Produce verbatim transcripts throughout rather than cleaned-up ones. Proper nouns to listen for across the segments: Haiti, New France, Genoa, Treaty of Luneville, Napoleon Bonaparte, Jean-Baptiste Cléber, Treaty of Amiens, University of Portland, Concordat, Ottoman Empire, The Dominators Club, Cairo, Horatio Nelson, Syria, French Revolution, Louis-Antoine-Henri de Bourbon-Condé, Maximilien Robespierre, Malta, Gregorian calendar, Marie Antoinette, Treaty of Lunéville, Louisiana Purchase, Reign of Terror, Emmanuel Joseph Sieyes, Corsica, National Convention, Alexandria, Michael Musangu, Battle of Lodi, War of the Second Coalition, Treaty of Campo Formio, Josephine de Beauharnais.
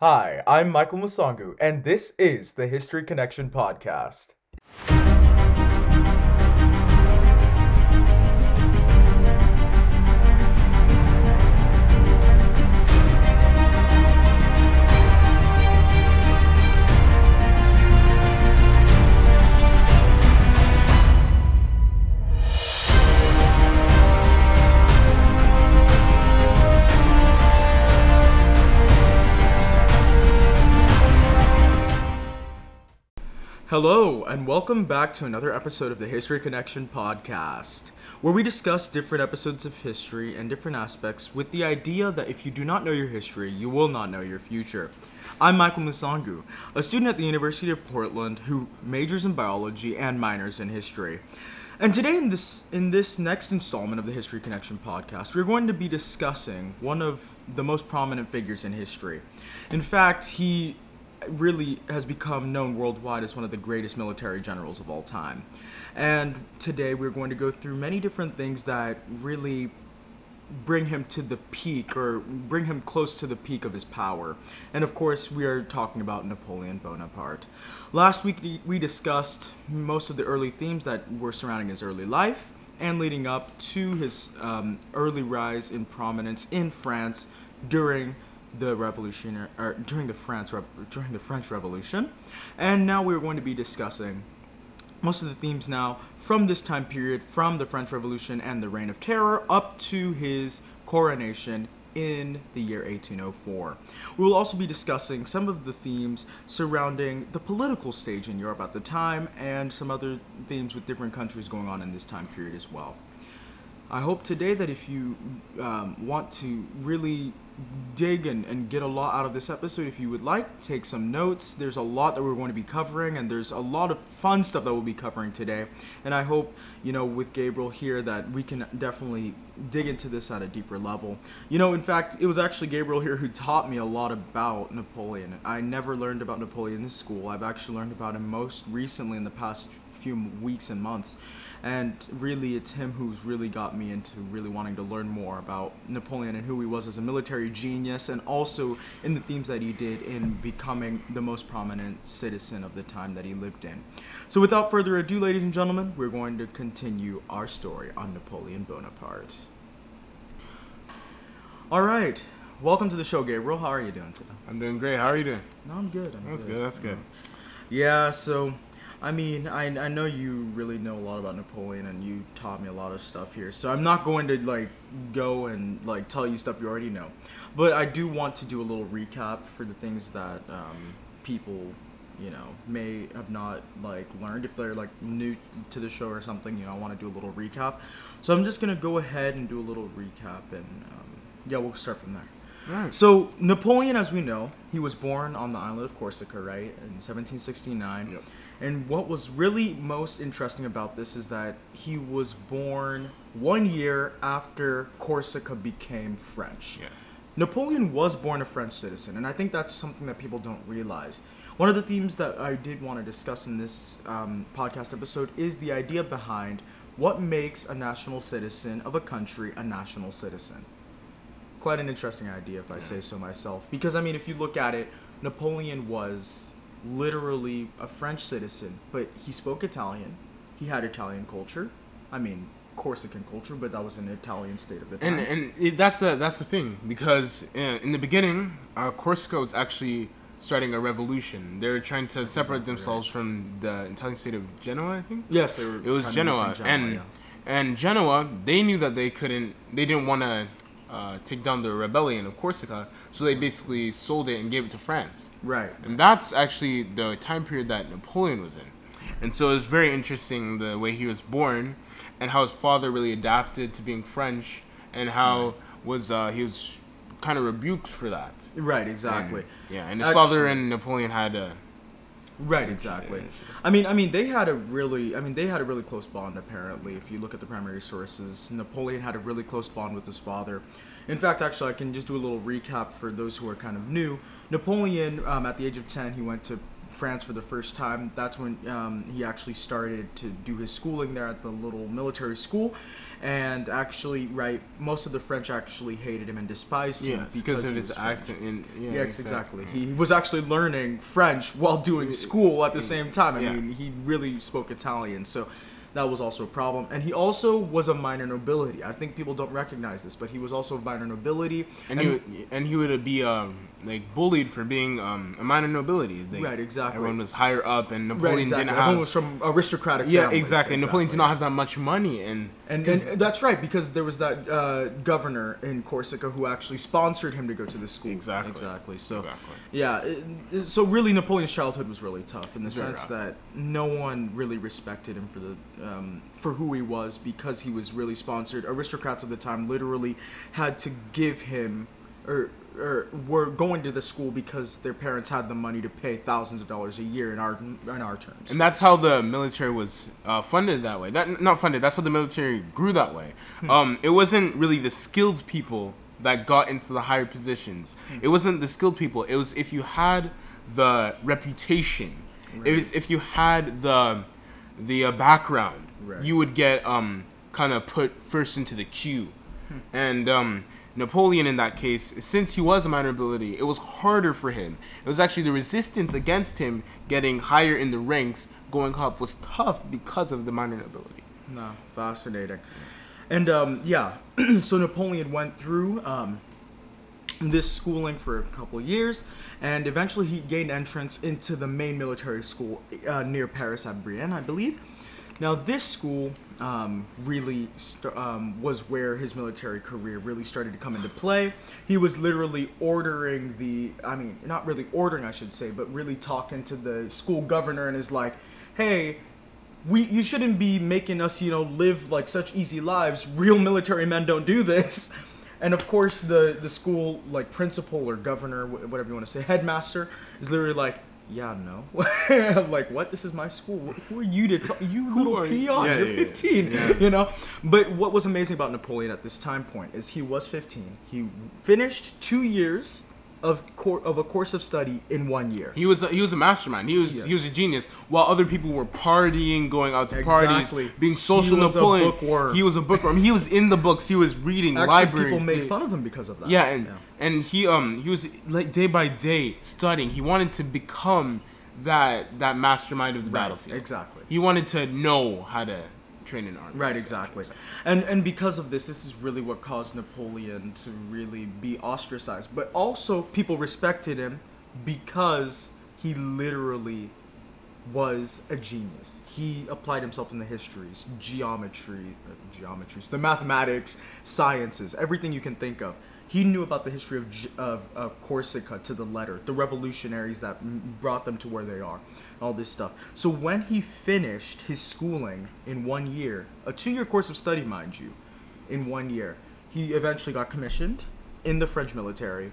Hi, I'm Michael Musangu, and this is the History Connection Podcast. Hello, and welcome back to another episode of the History Connection Podcast, where we discuss different episodes of history and different aspects with the idea that if you do not know your history, you will not know your future. I'm Michael Musangu, a student at the University of Portland who majors in biology and minors in history. And today in this in this next installment of the History Connection Podcast, we're going to be discussing one of the most prominent figures in history. In fact, he really has become known worldwide as one of the greatest military generals of all time. And today we're going to go through many different things that really bring him to the peak or bring him close to the peak of his power. And of course, we are talking about Napoleon Bonaparte. Last week we discussed most of the early themes that were surrounding his early life and leading up to his um, early rise in prominence in France during the revolutionary, or during the France, during the French Revolution, and now we're going to be discussing most of the themes now from this time period, from the French Revolution and the Reign of Terror up to his coronation in the year eighteen oh four. We will also be discussing some of the themes surrounding the political stage in Europe at the time and some other themes with different countries going on in this time period as well. I hope today that if you um, want to really dig and, and get a lot out of this episode, if you would like, take some notes. There's a lot that we're going to be covering, and there's a lot of fun stuff that we'll be covering today. And I hope, you know, with Gabriel here, that we can definitely dig into this at a deeper level. You know, in fact, it was actually Gabriel here who taught me a lot about Napoleon. I never learned about Napoleon in school. I've actually learned about him most recently in the past few weeks and months, and really it's him who's really got me into really wanting to learn more about Napoleon and who he was as a military genius, and also in the themes that he did in becoming the most prominent citizen of the time that he lived in. So without further ado, ladies and gentlemen, we're going to continue our story on Napoleon Bonaparte. All right, welcome to the show, Gabriel. How are you doing today? I'm doing great. How are you doing? No, I'm good. I'm that's good. good. That's good. Yeah, so I mean, I I know you really know a lot about Napoleon, and you taught me a lot of stuff here, so I'm not going to, like, go and, like, tell you stuff you already know. But I do want to do a little recap for the things that um, people, you know, may have not, like, learned. If they're, like, new to the show or something, you know, I want to do a little recap. So I'm just going to go ahead and do a little recap, and, um, yeah, we'll start from there. Right. So, Napoleon, as we know, he was born on the island of Corsica, right, in seventeen sixty-nine. Yep. And what was really most interesting about this is that he was born one year after Corsica became French. Yeah. Napoleon was born a French citizen, and I think that's something that people don't realize. One of the themes that I did want to discuss in this um, podcast episode is the idea behind what makes a national citizen of a country a national citizen. Quite an interesting idea, if I yeah. say so myself. Because, I mean, if you look at it, Napoleon was literally a French citizen, but he spoke Italian. He had Italian culture. I mean, Corsican culture, but that was an Italian state of the time. And and it, that's the that's the thing, because in, in the beginning, uh, Corsica was actually starting a revolution. They were trying to separate exactly themselves right. from the Italian state of Genoa, I think. Yes, they were. It was Genoa, Genoa, and yeah. and Genoa. They knew that they couldn't. They didn't want to Uh, take down the rebellion of Corsica, so they basically sold it and gave it to France. Right. And that's actually the time period that Napoleon was in. And so it was very interesting the way he was born and how his father really adapted to being French and how right. was uh, he was kind of rebuked for that. Right, exactly. And, yeah, and his Actually, father and Napoleon had a... Right, exactly. I mean, I mean, they had a really, I mean, they had a really close bond. Apparently, if you look at the primary sources, Napoleon had a really close bond with his father. In fact, actually, I can just do a little recap for those who are kind of new. Napoleon, um, at the age of ten, he went to France for the first time. That's when um, he actually started to do his schooling there at the little military school. And actually, right, most of the French actually hated him and despised him. Yeah, because, because of his accent. And, yeah, yes, exactly. exactly. He was actually learning French while doing school at the same time. I yeah. mean, he really spoke Italian, so that was also a problem. And he also was a minor nobility. I think people don't recognize this, but he was also a minor nobility. And, and, he, would, and he would be um, like bullied for being um, a minor nobility. Like, right, exactly. Everyone was higher up, and Napoleon right, exactly. didn't have... Everyone was from aristocratic families. Yeah, exactly. exactly. And Napoleon did not have that much money. And, and, and that's right, because there was that uh, governor in Corsica who actually sponsored him to go to the school. Exactly. Exactly. So, exactly. yeah. It, it, so really, Napoleon's childhood was really tough in the Very sense right. that no one really respected him for the... Um, for who he was, because he was really sponsored. Aristocrats of the time literally had to give him, or, or were going to the school because their parents had the money to pay thousands of dollars a year in our in our terms. And that's how the military was uh, funded that way. That not funded. That's how the military grew that way. Um, it wasn't really the skilled people that got into the higher positions. It wasn't the skilled people. It was if you had the reputation. Right. It was if you had the the uh, background, right. you would get um, kind of put first into the queue. Hmm. And um, Napoleon, in that case, since he was a minor nobility, it was harder for him. It was actually the resistance against him getting higher in the ranks, going up, was tough because of the minor nobility. No, fascinating. And um, yeah, so Napoleon went through um, this schooling for a couple years, and eventually he gained entrance into the main military school uh, near Paris at Brienne, I believe. Now this school um, really st- um, was where his military career really started to come into play. He was literally ordering the, I mean, not really ordering, I should say, but really talking to the school governor and is like, hey, We, you shouldn't be making us, you know, live like such easy lives. Real military men don't do this. And of course, the, the school, like, principal or governor, whatever you want to say, headmaster, is literally like, yeah, no. I'm like, what? This is my school. Who are you to talk? You little peon. Yeah, You're yeah, fifteen, yeah. you know? But what was amazing about Napoleon at this time point is he was fifteen. He finished two years of cor- of a course of study in one year. He was a, he was a mastermind. He was yes. he was a genius. While other people were partying, going out to exactly. parties, being social. He was Napoleon, a bookworm. He was a bookworm. He was in the books. He was reading. Actually, library. People made fun of him because of that. Yeah, and yeah. and he um he was like day by day studying. He wanted to become that that mastermind of the right. battlefield. Exactly. He wanted to know how to train an army. Right, exactly. And and because of this, this is really what caused Napoleon to really be ostracized. But also, people respected him because he literally was a genius. He applied himself in the histories, geometry, uh, geometries, the mathematics, sciences, everything you can think of. He knew about the history of, of, of Corsica to the letter, the revolutionaries that m- brought them to where they are, all this stuff. So when he finished his schooling in one year, a two-year course of study, mind you, in one year, he eventually got commissioned in the French military.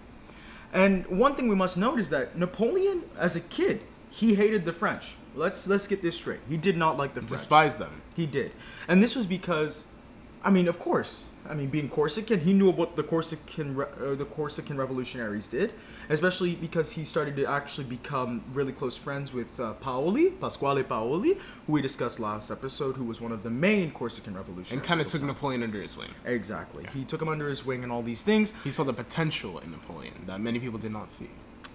And one thing we must note is that Napoleon, as a kid, he hated the French. Let's let's get this straight. He did not like the French. Despised them. He did. And this was because, I mean, of course... I mean, being Corsican, he knew of what the Corsican uh, the Corsican revolutionaries did, especially because he started to actually become really close friends with uh, Paoli, Pasquale Paoli, who we discussed last episode, who was one of the main Corsican revolutionaries. And kind of took Napoleon under his wing. Exactly. Yeah. He took him under his wing and all these things. He saw the potential in Napoleon that many people did not see.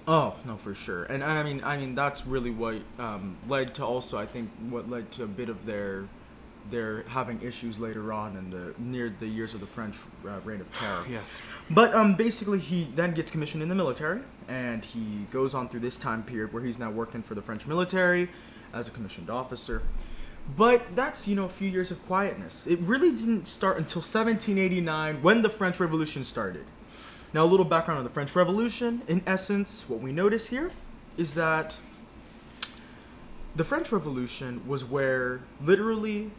Oh, no, for sure. And, and I mean, I mean that's really what um, led to also, I think, what led to a bit of their... they're having issues later on in the near the years of the French uh, Reign of Terror. Yes. But um, basically, he then gets commissioned in the military, and he goes on through this time period where he's now working for the French military as a commissioned officer. But that's, you know, a few years of quietness. It really didn't start until seventeen eighty-nine, when the French Revolution started. Now, a little background on the French Revolution. In essence, what we notice here is that the French Revolution was where literally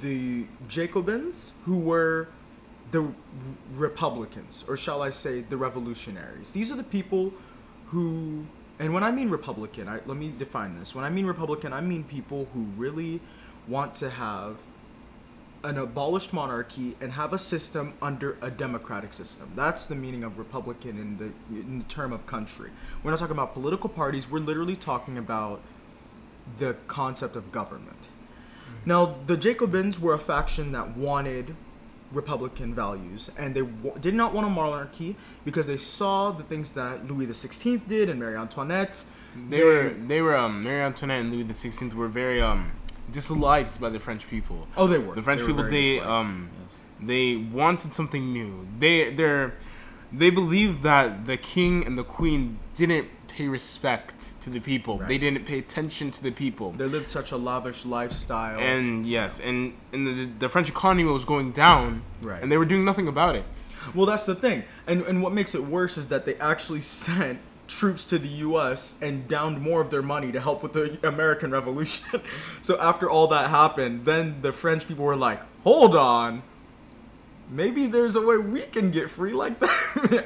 the Jacobins, who were the re- Republicans, or shall I say the revolutionaries. These are the people who, and when I mean Republican, I, let me define this. When I mean Republican, I mean people who really want to have an abolished monarchy and have a system under a democratic system. That's the meaning of Republican in the, in the term of country. We're not talking about political parties. We're literally talking about the concept of government. Mm-hmm. Now, the Jacobins were a faction that wanted Republican values, and they w- did not want a monarchy because they saw the things that Louis the sixteenth did and Marie Antoinette. They, they were they were um, Marie Antoinette and Louis the sixteenth were very um disliked by the French people. Oh, they were. The French they people they disliked. um yes. They wanted something new. They they they believed that the king and the queen didn't pay respect to the people. Right. They didn't pay attention to the people. They lived such a lavish lifestyle. And yes, and, and the, the French economy was going down, right. And they were doing nothing about it. Well, that's the thing. And and what makes it worse is that they actually sent troops to the U S and downed more of their money to help with the American Revolution. So after all that happened, then the French people were like, hold on, maybe there's a way we can get free like that.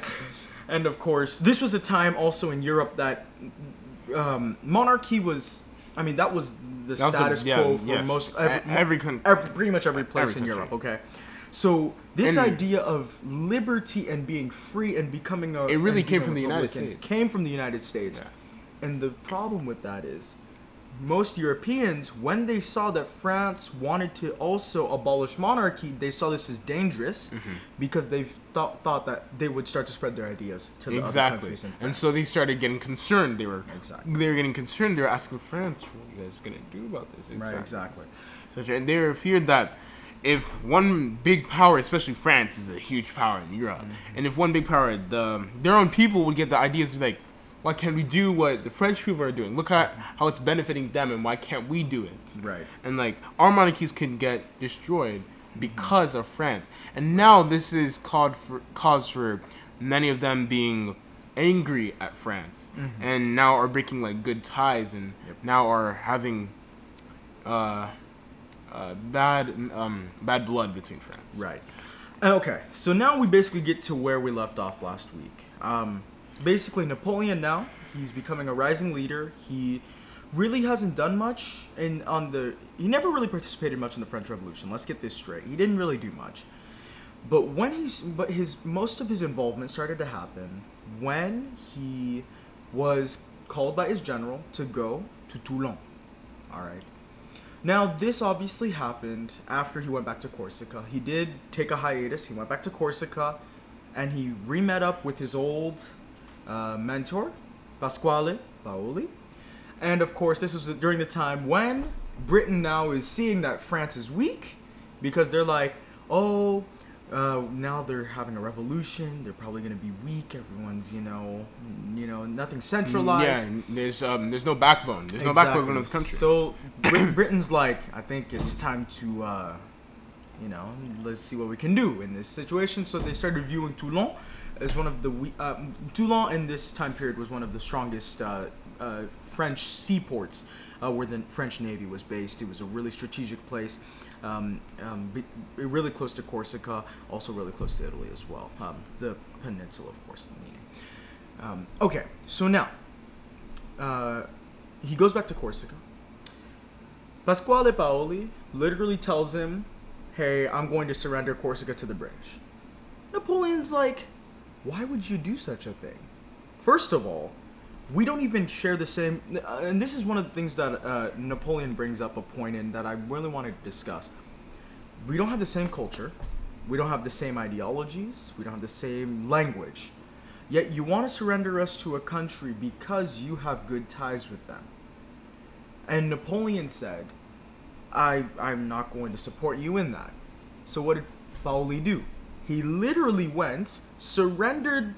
And of course, this was a time also in Europe that um, monarchy was, I mean, that was the that status was the, yeah, quo for yes. most, every, a- every, con- every, pretty much every place every in Europe, okay? So this and idea of liberty and being free and becoming a... It really came from the United States. came from the United States. Yeah. And the problem with that is most Europeans, when they saw that France wanted to also abolish monarchy, they saw this as dangerous mm-hmm. because they thought thought that they would start to spread their ideas to the exactly. other countries in France. And so they started getting concerned. They were exactly. they were getting concerned. They were asking France, what are you guys going to do about this? Exactly. Right, exactly. So, and they were feared that if one big power, especially France, is a huge power in Europe, mm-hmm. and if one big power, the their own people would get the ideas of like, why can't we do what the French people are doing? Look at how it's benefiting them, and why can't we do it? Right. And like our monarchies can get destroyed because mm-hmm. of France. And now this is called for, cause for many of them being angry at France, mm-hmm. and now are breaking like good ties, and yep. now are having uh, uh, bad um, bad blood between France. Right. Okay. So now we basically get to where we left off last week. Um, Basically, Napoleon now, he's becoming a rising leader. He really hasn't done much in on the... He never really participated much in the French Revolution. Let's get this straight. He didn't really do much. But when he's... But his most of his involvement started to happen when he was called by his general to go to Toulon. All right. Now, this obviously happened after he went back to Corsica. He did take a hiatus. He went back to Corsica, and he re-met up with his old... Uh, mentor, Pasquale Paoli. And of course, this was during the time when Britain now is seeing that France is weak because they're like, oh, uh, now they're having a revolution. They're probably going to be weak. Everyone's, you know, you know, nothing centralized. Yeah, there's um, there's no backbone. There's exactly. no backbone in the country. So Britain's like, I think it's time to, uh, you know, let's see what we can do in this situation. So they started viewing Toulon. Is one of the uh, Toulon in this time period was one of the strongest uh, uh, French seaports uh, where the French Navy was based. It was a really strategic place, um, um, be, really close to Corsica, also really close to Italy as well. Um, the peninsula, of course. Um, okay, so now uh, he goes back to Corsica. Pasquale Paoli literally tells him, "Hey, I'm going to surrender Corsica to the British." Napoleon's like, why would you do such a thing? First of all, we don't even share the same... Uh, and this is one of the things that uh, Napoleon brings up a point in that I really want to discuss. We don't have the same culture. We don't have the same ideologies. We don't have the same language. Yet you want to surrender us to a country because you have good ties with them. And Napoleon said, I, I'm not going to support you in that. So what did Paoli do? He literally went, surrendered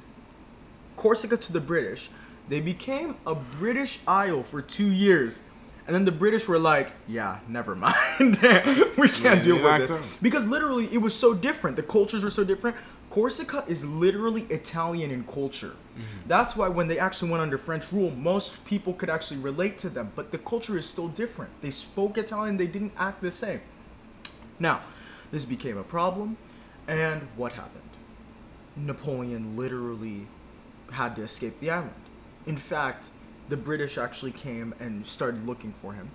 Corsica to the British. They became a British isle for two years. And then the British were like, yeah, never mind. We can't yeah, deal with this. Up. Because literally, it was so different. The cultures were so different. Corsica is literally Italian in culture. Mm-hmm. That's why when they actually went under French rule, most people could actually relate to them. But the culture is still different. They spoke Italian. They didn't act the same. Now, this became a problem. And what happened? Napoleon literally had to escape the island. In fact, the British actually came and started looking for him.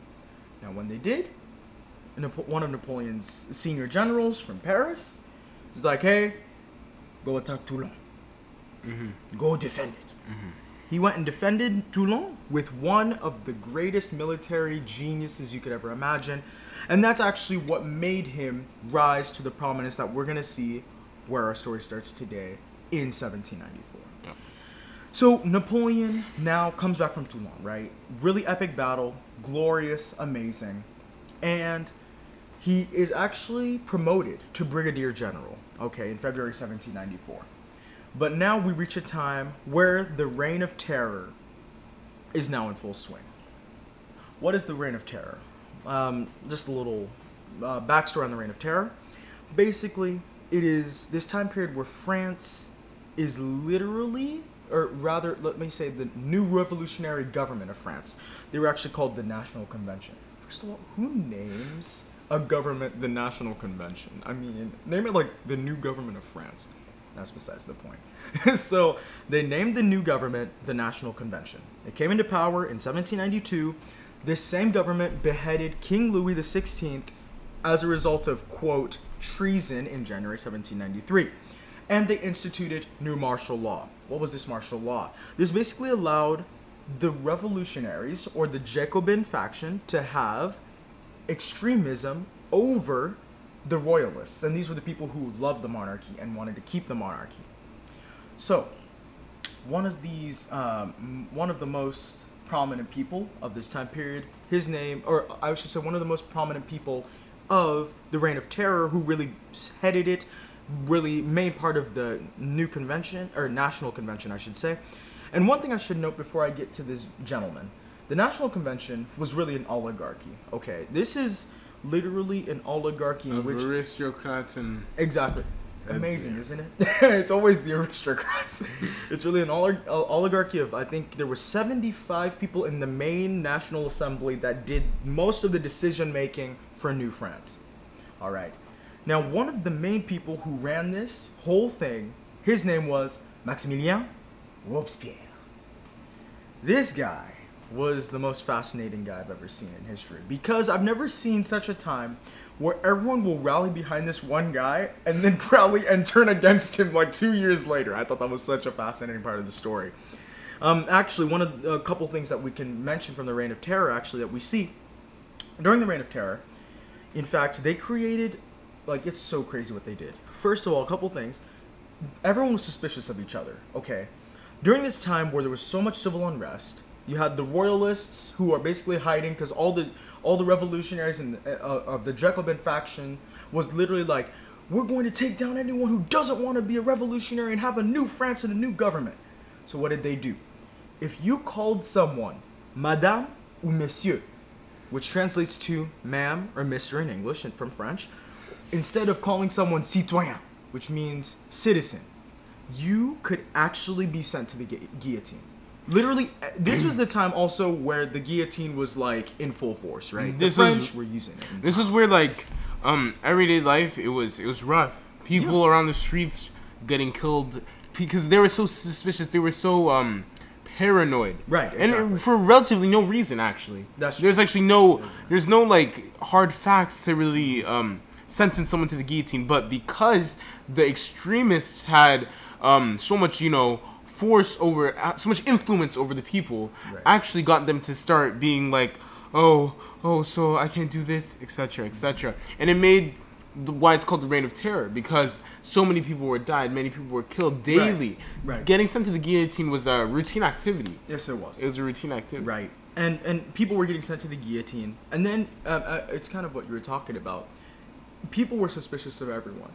Now, when they did, one of Napoleon's senior generals from Paris is like, hey, go attack Toulon. Mm-hmm. Go defend it. Mm-hmm. He went and defended Toulon with one of the greatest military geniuses you could ever imagine. And that's actually what made him rise to the prominence that we're going to see where our story starts today in seventeen ninety-four. Yeah. So Napoleon now comes back from Toulon, right? Really epic battle, glorious, amazing. And he is actually promoted to brigadier general, okay, in February seventeen ninety-four. But now we reach a time where the Reign of Terror is now in full swing. What is the Reign of Terror? Um, just a little uh, backstory on the Reign of Terror. Basically, it is this time period where France is literally, or rather, let me say, the new revolutionary government of France. They were actually called the National Convention. First of all, who names a government the National Convention? I mean, name it like the new government of France. That's besides the point. So they named the new government the National Convention. It came into power in seventeen ninety-two. This same government beheaded King Louis the sixteenth as a result of, quote, treason in January seventeen ninety-three. And they instituted new martial law. What was this martial law? This basically allowed the revolutionaries or the Jacobin faction to have extremism over the royalists, and these were the people who loved the monarchy and wanted to keep the monarchy. So, one of these, um, one of the most prominent people of this time period, his name, or I should say one of the most prominent people of the Reign of Terror, who really headed it, really made part of the new convention, or National Convention, I should say. And one thing I should note before I get to this gentleman, the National Convention was really an oligarchy. Okay, this is literally an oligarchy in which aristocrats and exactly amazing, isn't it? It's always the aristocrats. It's really an olig- oligarchy of, I think there were seventy-five people in the main National Assembly that did most of the decision making for New France. All right, now one of the main people who ran this whole thing, his name was Maximilien Robespierre. This guy was the most fascinating guy I've ever seen in history, because I've never seen such a time where everyone will rally behind this one guy and then rally and turn against him like two years later. I thought that was such a fascinating part of the story. Um, actually, one of the, a couple things that we can mention from the Reign of Terror, actually, that we see during the Reign of Terror, in fact, they created, like, it's so crazy what they did. First of all, a couple things. Everyone was suspicious of each other, okay? During this time where there was so much civil unrest, you had the royalists who are basically hiding because all the all the revolutionaries and uh, of the Jacobin faction was literally like, we're going to take down anyone who doesn't want to be a revolutionary and have a new France and a new government. So what did they do? If you called someone Madame ou Monsieur, which translates to Ma'am or Mister in English and from French, instead of calling someone Citoyen, which means citizen, you could actually be sent to the gu- guillotine. Literally, this was the time also where the guillotine was, like, in full force, right? This the French is, were using it. This is where, like, um, everyday life, it was it was rough. People yeah. around the streets getting killed because they were so suspicious. They were so um, paranoid. Right, exactly. And for relatively no reason, actually. That's true. There's actually no, there's no, like, hard facts to really um, sentence someone to the guillotine. But because the extremists had um, so much, you know, force over, so much influence over the people, right, actually got them to start being like, oh, oh, so I can't do this, et cetera, et cetera. And it made the, why it's called the Reign of Terror, because so many people were died, many people were killed daily. Right. Right. Getting sent to the guillotine was a routine activity. Yes, it was. It was a routine activity. Right. And and people were getting sent to the guillotine. And then uh, uh, it's kind of what you were talking about. People were suspicious of everyone.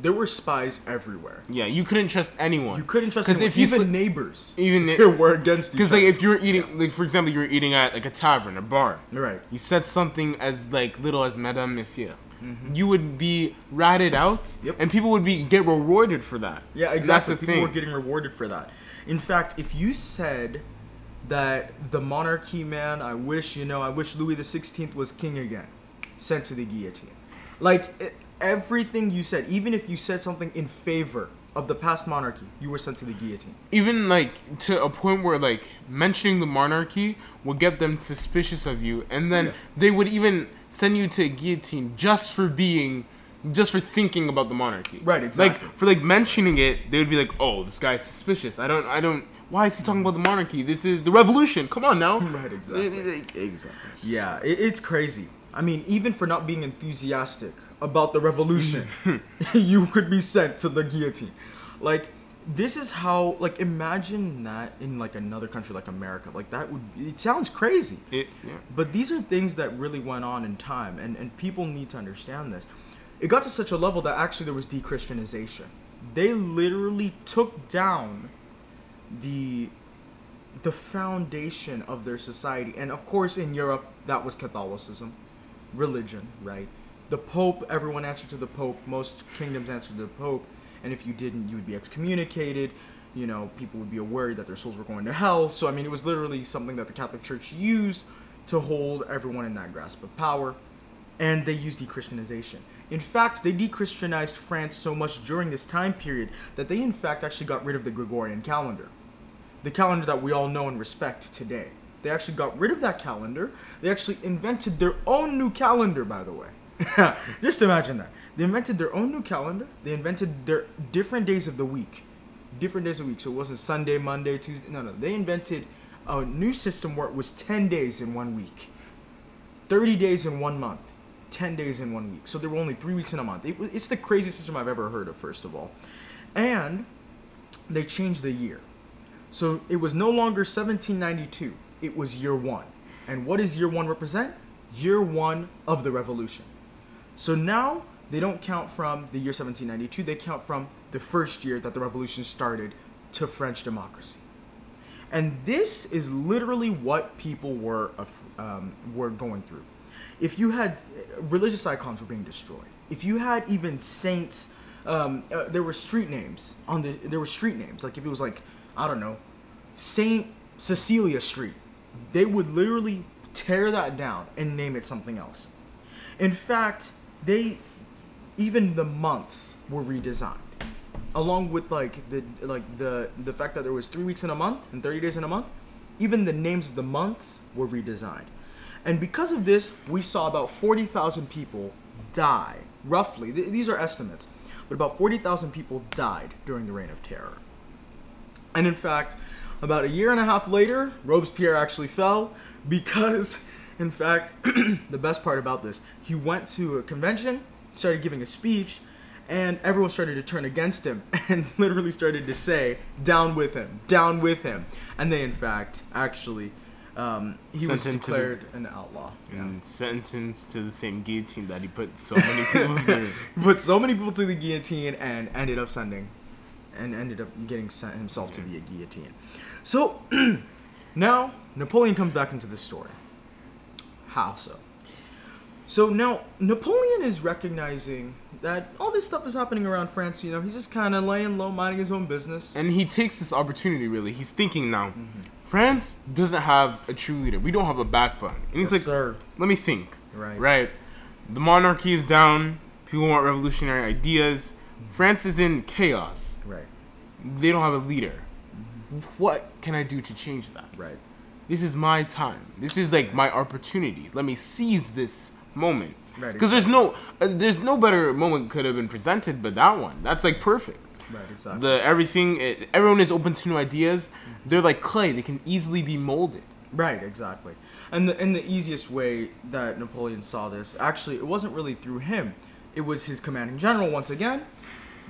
There were spies everywhere. Yeah, you couldn't trust anyone. You couldn't trust anyone. Because even sl- neighbors even it, were against each other. Because, like, if you were eating, yeah. like, for example, you were eating at, like, a tavern, a bar. Right. You said something as, like, little as Madame, Monsieur. Mm-hmm. You would be ratted out, yep. and people would be get rewarded for that. Yeah, exactly. That's the people thing. Were getting rewarded for that. In fact, if you said that the monarchy, man, I wish, you know, I wish Louis the sixteenth was king again, sent to the guillotine. Like... It, everything you said, even if you said something in favor of the past monarchy, you were sent to the guillotine. Even, like, to a point where, like, mentioning the monarchy would get them suspicious of you, and then yeah. they would even send you to a guillotine just for being, just for thinking about the monarchy. Right, exactly. Like, for, like, mentioning it, they would be like, oh, this guy's suspicious. I don't, I don't, Why is he talking about the monarchy? This is the revolution. Come on now. Right, exactly. Exactly. Yeah, it, it's crazy. I mean, even for not being enthusiastic about the revolution, you could be sent to the guillotine. Like, this is how, like, imagine that in, like, another country like America. Like, that would, it sounds crazy. It, yeah. But these are things that really went on in time, and, and people need to understand this. It got to such a level that actually there was de-Christianization. They literally took down the the foundation of their society. And of course in Europe that was Catholicism, religion, right? The Pope, everyone answered to the Pope, most kingdoms answered to the Pope, and if you didn't you would be excommunicated, you know, people would be worried that their souls were going to hell. So I mean it was literally something that the Catholic Church used to hold everyone in that grasp of power, and they used de-Christianization. In fact, they de-Christianized France so much during this time period that they in fact actually got rid of the Gregorian calendar. The calendar that we all know and respect today. They actually got rid of that calendar. They actually invented their own new calendar, by the way. Just imagine that. They invented their own new calendar. They invented their different days of the week. Different days of the week. So it wasn't Sunday, Monday, Tuesday. No, no. They invented a new system where it was ten days in one week. thirty days in one month. ten days in one week. So there were only three weeks in a month. It, it's the craziest system I've ever heard of, first of all. And they changed the year. So it was no longer seventeen ninety-two. It was year one. And what does year one represent? Year one of the revolution. So now they don't count from the year seventeen ninety-two. They count from the first year that the revolution started to French democracy. And this is literally what people were um, were going through. If you had religious icons were being destroyed, if you had even saints, um, uh, there were street names on the, there were street names. Like if it was like, I don't know, Saint Cecilia Street, they would literally tear that down and name it something else. In fact, they, even the months were redesigned along with like the, like the, the fact that there was three weeks in a month and thirty days in a month, even the names of the months were redesigned. And because of this, we saw about forty thousand people die, roughly. Th- these are estimates, but about forty thousand people died during the Reign of Terror. And in fact, about a year and a half later, Robespierre actually fell because, in fact, the best part about this, he went to a convention, started giving a speech, and everyone started to turn against him and literally started to say, down with him, down with him. And they, in fact, actually... Um, he was declared the, an outlaw. Yeah. And sentenced to the same guillotine that he put so many people through. He put so many people to the guillotine and ended up sending, and ended up getting sent himself yeah. to the guillotine. So, now, Napoleon comes back into the story. How so? So now, Napoleon is recognizing that all this stuff is happening around France, you know, he's just kind of laying low, minding his own business. And he takes this opportunity, really. He's thinking now. Mm-hmm. France doesn't have a true leader. We don't have a backbone. And he's yes, like, sir. Let me think. Right. Right. The monarchy is down. People want revolutionary ideas. France is in chaos. Right. They don't have a leader. Mm-hmm. What can I do to change that? Right. This is my time. This is like my opportunity. Let me seize this moment. Right. Because exactly. there's no, uh, there's no better moment could have been presented but that one. That's like perfect. Right. Exactly. The everything. It, everyone is open to new ideas. They're like clay. They can easily be molded. Right, exactly. And the, and the easiest way that Napoleon saw this, actually, it wasn't really through him. It was his commanding general once again.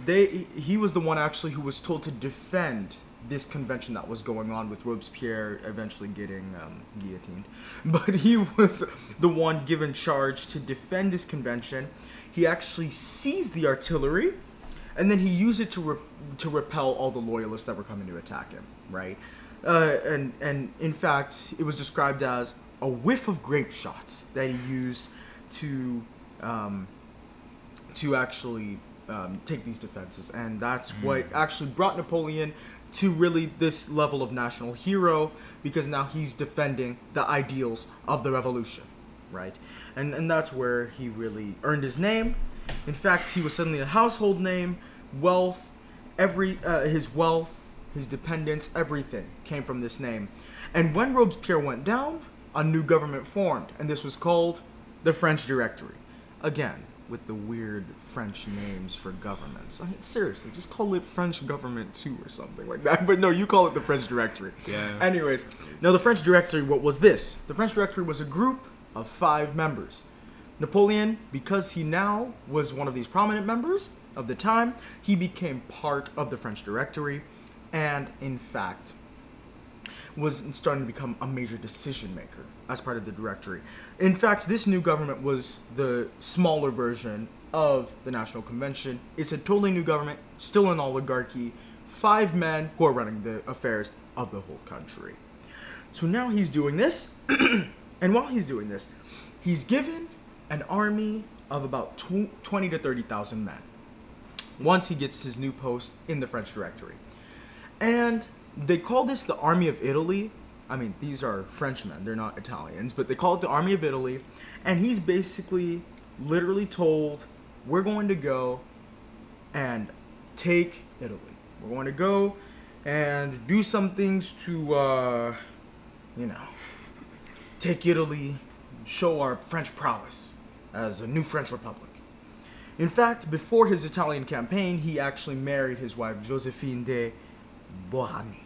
They He was the one actually who was told to defend this convention that was going on with Robespierre eventually getting um, guillotined. But he was the one given charge to defend this convention. He actually seized the artillery, and then he used it to re- to repel all the loyalists that were coming to attack him. Right, uh, and and in fact, it was described as a whiff of grape shots that he used to um, to actually um, take these defenses, and that's what actually brought Napoleon to really this level of national hero, because now he's defending the ideals of the revolution, right? And and that's where he really earned his name. In fact, he was suddenly a household name, wealth, every uh, his wealth. His dependents, everything came from this name. And when Robespierre went down, a new government formed, and this was called the French Directory. Again, with the weird French names for governments. I mean, seriously, just call it French Government two or something like that. But no, you call it the French Directory. Yeah. Anyways, now the French Directory, what was this? The French Directory was a group of five members. Napoleon, because he now was one of these prominent members of the time, he became part of the French Directory and, in fact, was starting to become a major decision maker as part of the Directory. In fact, this new government was the smaller version of the National Convention. It's a totally new government, still an oligarchy, five men who are running the affairs of the whole country. So now he's doing this, and while he's doing this, he's given an army of about twenty to thirty thousand men once he gets his new post in the French Directory. And they call this the Army of Italy. I mean, these are Frenchmen, they're not Italians, but they call it the Army of Italy. And he's basically literally told, we're going to go and take Italy. We're going to go and do some things to, uh, you know, take Italy, show our French prowess as a new French Republic. In fact, before his Italian campaign, he actually married his wife, Josephine de Beauharnais.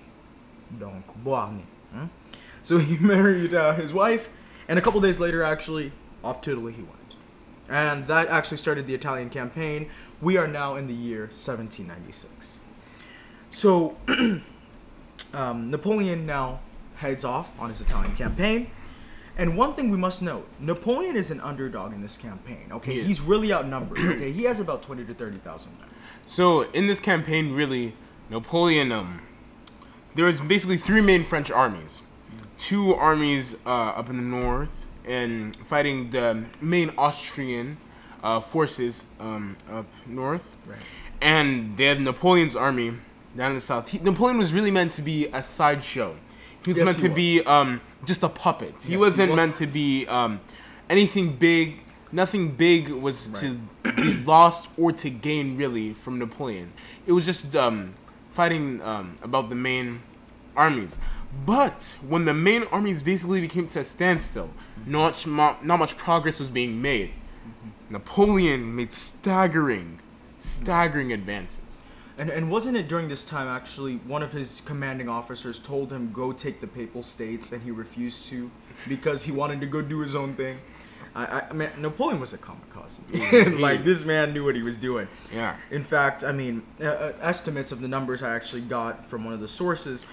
Donc, Beauharnais. Hmm? So he married uh, his wife, and a couple days later, actually, off to Italy he went. And that actually started the Italian campaign. We are now in the year seventeen ninety-six. So um, Napoleon now heads off on his Italian campaign. And one thing we must note, Napoleon is an underdog in this campaign. Okay, yeah. He's really outnumbered. Okay, he has about twenty to thirty thousand men. So in this campaign, really, Napoleon, um, there was basically three main French armies. Two armies uh, up in the north and fighting the main Austrian uh, forces um, up north. Right. And they had Napoleon's army down in the south. He, Napoleon was really meant to be a sideshow. He was yes, meant he to was. be um, just a puppet. Yes, he wasn't he was. meant to be um, anything big. Nothing big was right. to be lost or to gain, really, from Napoleon. It was just... Um, fighting um, about the main armies. But when the main armies basically became to a standstill, mm-hmm. not, much, not much progress was being made. Mm-hmm. Napoleon made staggering, staggering advances. And and wasn't it during this time, actually, one of his commanding officers told him, go take the Papal States, and he refused to because he wanted to go do his own thing? I, I mean, Napoleon was a kamikaze. Like, this man knew what he was doing. Yeah. In fact, I mean, uh, estimates of the numbers I actually got from one of the sources,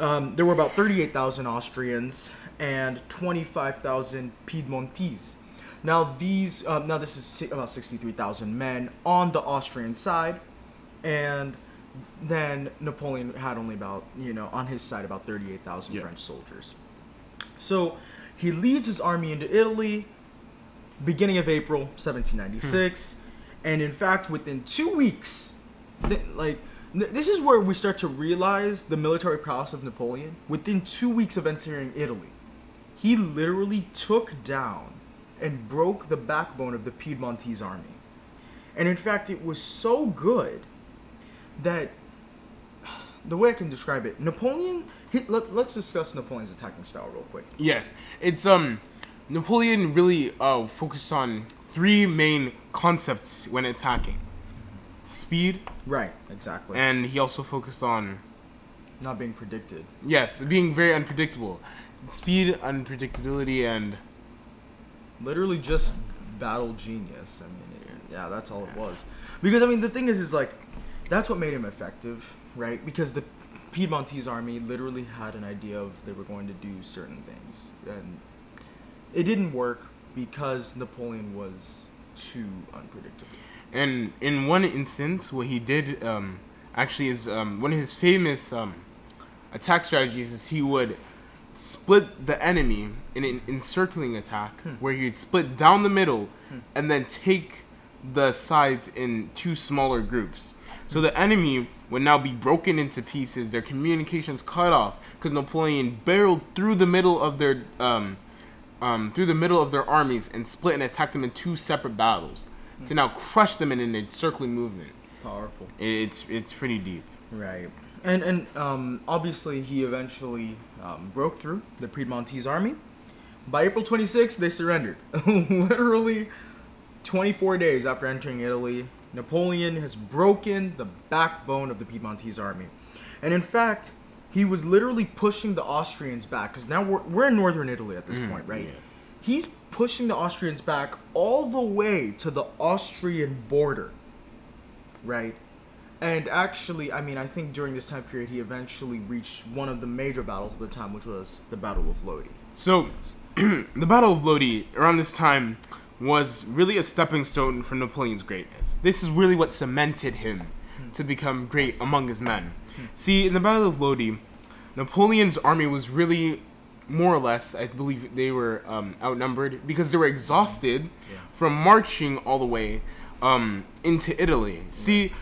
um, there were about thirty-eight thousand Austrians and twenty-five thousand Piedmontese. Now, these, uh, now this is about sixty-three thousand men on the Austrian side, and then Napoleon had only about, you know, on his side, about thirty-eight thousand yeah. French soldiers. So, he leads his army into Italy, beginning of April, seventeen ninety-six. Hmm. And in fact, within two weeks, th- like, th- this is where we start to realize the military prowess of Napoleon. Within two weeks of entering Italy, he literally took down and broke the backbone of the Piedmontese army. And in fact, it was so good that, the way I can describe it, Napoleon, he, let, let's discuss Napoleon's attacking style real quick. Yes, it's, um... Napoleon really uh, focused on three main concepts when attacking. Speed. Right, exactly. And he also focused on... Not being predicted. Yes, being very unpredictable. Speed, unpredictability, and... Literally just battle genius. I mean, it, yeah, that's all it was. Because, I mean, the thing is, is like, that's what made him effective, right? Because the Piedmontese army literally had an idea of they were going to do certain things, and... It didn't work because Napoleon was too unpredictable. And in one instance, what he did um, actually is um, one of his famous um, attack strategies is he would split the enemy in an encircling attack hmm. where he'd split down the middle hmm. and then take the sides in two smaller groups. So the enemy would now be broken into pieces, their communications cut off because Napoleon barreled through the middle of their... Um, Um, through the middle of their armies and split and attack them in two separate battles mm. to now crush them in an encircling movement. Powerful. It's it's pretty deep. Right. And and um, obviously he eventually um, broke through the Piedmontese army. By April twenty-sixth, they surrendered. Literally twenty-four days after entering Italy, Napoleon has broken the backbone of the Piedmontese army. And in fact, he was literally pushing the Austrians back, because now we're, we're in northern Italy at this mm, point, right? Yeah. He's pushing the Austrians back all the way to the Austrian border, right? And actually, I mean, I think during this time period, he eventually reached one of the major battles of the time, which was the Battle of Lodi. So, the Battle of Lodi, around this time, was really a stepping stone for Napoleon's greatness. This is really what cemented him hmm. to become great among his men. Hmm. See, in the Battle of Lodi, Napoleon's army was really, more or less, I believe they were um, outnumbered, because they were exhausted yeah. from marching all the way um, into Italy. Yeah. See,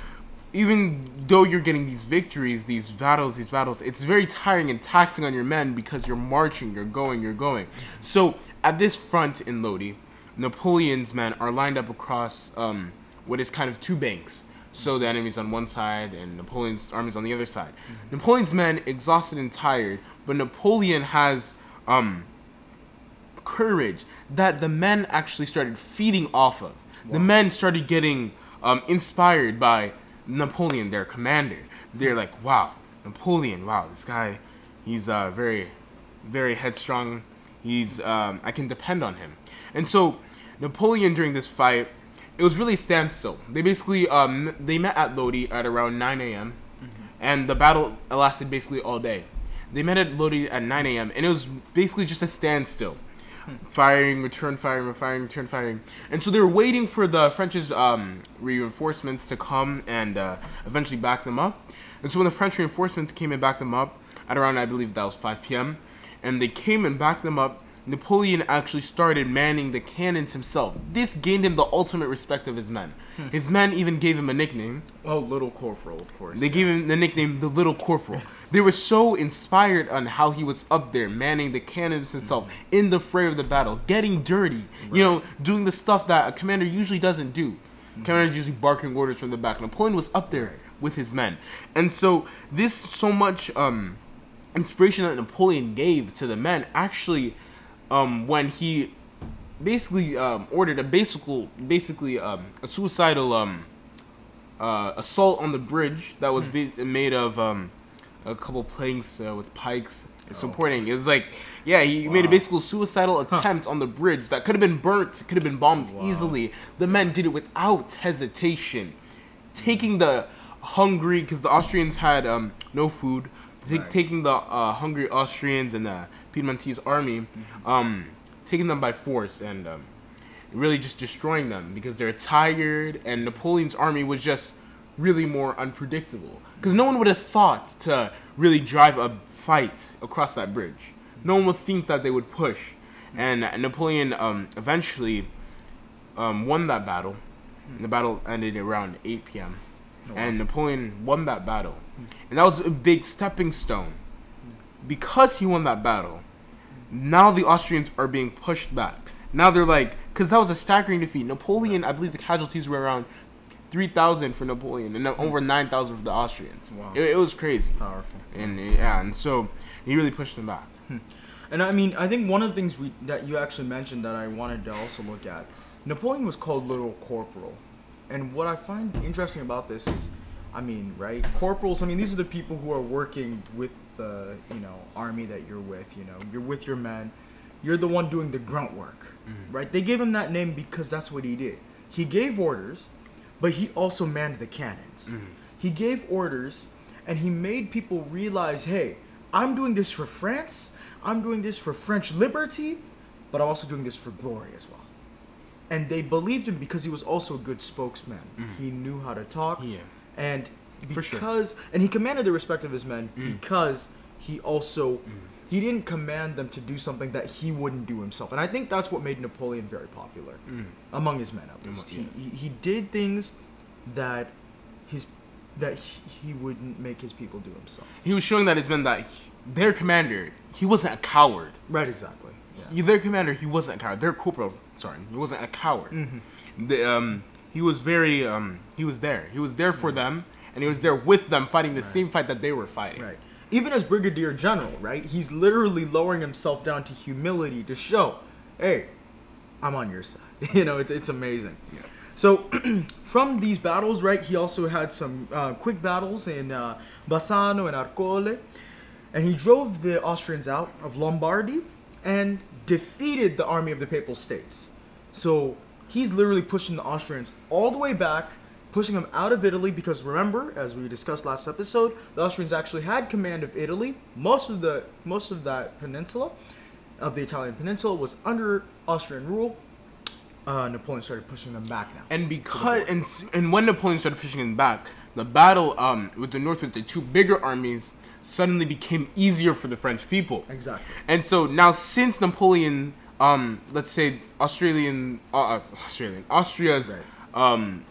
even though you're getting these victories, these battles, these battles, it's very tiring and taxing on your men because you're marching, you're going, you're going. So, at this front in Lodi, Napoleon's men are lined up across um, what is kind of two banks. So the enemy's on one side and Napoleon's army's on the other side. Mm-hmm. Napoleon's men, exhausted and tired, but Napoleon has um, courage that the men actually started feeding off of. Wow. The men started getting um, inspired by Napoleon, their commander. They're like, wow, Napoleon, wow, this guy, he's uh, very, very headstrong. He's, um, I can depend on him. And so Napoleon, during this fight, it was really a standstill. They basically, um, they met at Lodi at around nine a.m. Mm-hmm. And the battle lasted basically all day. They met at Lodi at nine a.m. and it was basically just a standstill. Hmm. Firing, return firing, firing, return firing. And so they were waiting for the French's um, reinforcements to come and uh, eventually back them up. And so when the French reinforcements came and backed them up at around, I believe that was five p.m. and they came and backed them up, Napoleon actually started manning the cannons himself. This gained him the ultimate respect of his men. Hmm. His men even gave him a nickname. Oh, Little Corporal, of course. They yes. gave him the nickname, the Little Corporal. They were so inspired on how he was up there, manning the cannons himself, mm-hmm. in the fray of the battle, getting dirty, right. you know, doing the stuff that a commander usually doesn't do. Mm-hmm. Commander's usually barking orders from the back. Napoleon was up there with his men. And so this so much um, inspiration that Napoleon gave to the men actually... Um, when he basically um, ordered a basical, basically um, a suicidal um, uh, assault on the bridge that was be- made of um, a couple planks uh, with pikes oh. supporting. It was like, yeah, he wow. made a basical suicidal attempt huh. on the bridge that could have been burnt, could have been bombed wow. easily. The men did it without hesitation, taking the hungry, because the Austrians had um, no food, t- right. taking the uh, hungry Austrians and the Piedmontese army, um, taking them by force and um, really just destroying them because they're tired, and Napoleon's army was just really more unpredictable because no one would have thought to really drive a fight across that bridge. No one would think that they would push, and Napoleon um, eventually um, won that battle. And the battle ended around eight p.m. Oh, wow. And Napoleon won that battle, and that was a big stepping stone. Because he won that battle, now the Austrians are being pushed back. Now they're like, because that was a staggering defeat. Napoleon, I believe the casualties were around three thousand for Napoleon and over nine thousand for the Austrians. Wow. It, it was crazy. Powerful. And yeah, and so he really pushed them back. And I mean, I think one of the things we that you actually mentioned that I wanted to also look at, Napoleon was called Little Corporal. And what I find interesting about this is, I mean, right, corporals, I mean, these are the people who are working with the, you know, army that you're with, you know, you're with your men, you're the one doing the grunt work, mm-hmm. right? They gave him that name because that's what he did. He gave orders, but he also manned the cannons. Mm-hmm. He gave orders, and he made people realize, hey, I'm doing this for France, I'm doing this for French liberty, but I'm also doing this for glory as well. And they believed him because he was also a good spokesman. Mm-hmm. He knew how to talk. Yeah. And because for sure. and he commanded the respect of his men mm. because he also mm. he didn't command them to do something that he wouldn't do himself. And I think that's what made Napoleon very popular mm. among his men, at least. Among, yeah. he, he he did things that his that he wouldn't make his people do himself. He was showing that his men that he, their commander, he wasn't a coward. Right, exactly. Yeah. He, their commander, he wasn't a coward. Their corporal, sorry, he wasn't a coward. Mm-hmm. The um He was very, um, he was there. He was there for them, and he was there with them fighting the right. same fight that they were fighting. Right. Even as Brigadier General, right? He's literally lowering himself down to humility to show, hey, I'm on your side. You know, it's, it's amazing. Yeah. So from these battles, right, he also had some uh, quick battles in uh, Bassano and Arcole. And he drove the Austrians out of Lombardy and defeated the army of the Papal States. So he's literally pushing the Austrians all the way back, pushing them out of Italy, because remember, as we discussed last episode, the Austrians actually had command of Italy. Most of the most of that peninsula, of the Italian peninsula, was under Austrian rule. Uh, Napoleon started pushing them back now. And because and and when Napoleon started pushing them back, the battle um, with the north, with the two bigger armies, suddenly became easier for the French people. Exactly. And so now, since Napoleon, um, let's say Australian, uh, Australian, Austria's, right. um,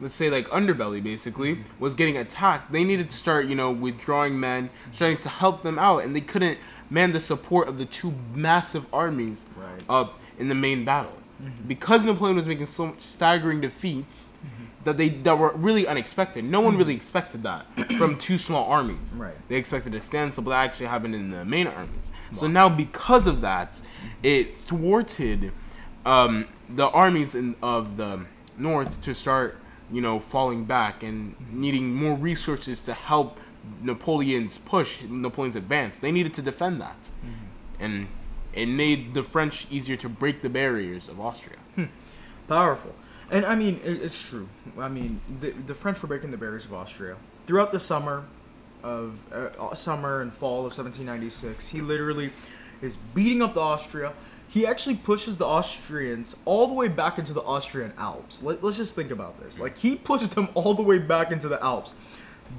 let's say like underbelly basically mm-hmm. was getting attacked, they needed to start, you know, withdrawing men, mm-hmm. starting to help them out, and they couldn't man the support of the two massive armies right. up in the main battle mm-hmm. because Napoleon was making so much staggering defeats mm-hmm. that they that were really unexpected. No one mm-hmm. really expected that from two small armies. Right. They expected a standstill, but that actually happened in the main armies. Wow. So now, because of that, it thwarted um, the armies in, of the north to start, you know, falling back and needing more resources to help Napoleon's push, Napoleon's advance. They needed to defend that, mm-hmm. and it made the French easier to break the barriers of Austria. Hmm. Powerful. And I mean, it's true. I mean, the, the French were breaking the barriers of Austria throughout the summer of uh, summer and fall of seventeen ninety-six. He literally is beating up the Austria. He actually pushes the Austrians all the way back into the Austrian Alps. Let, let's just think about this. Like, he pushes them all the way back into the Alps.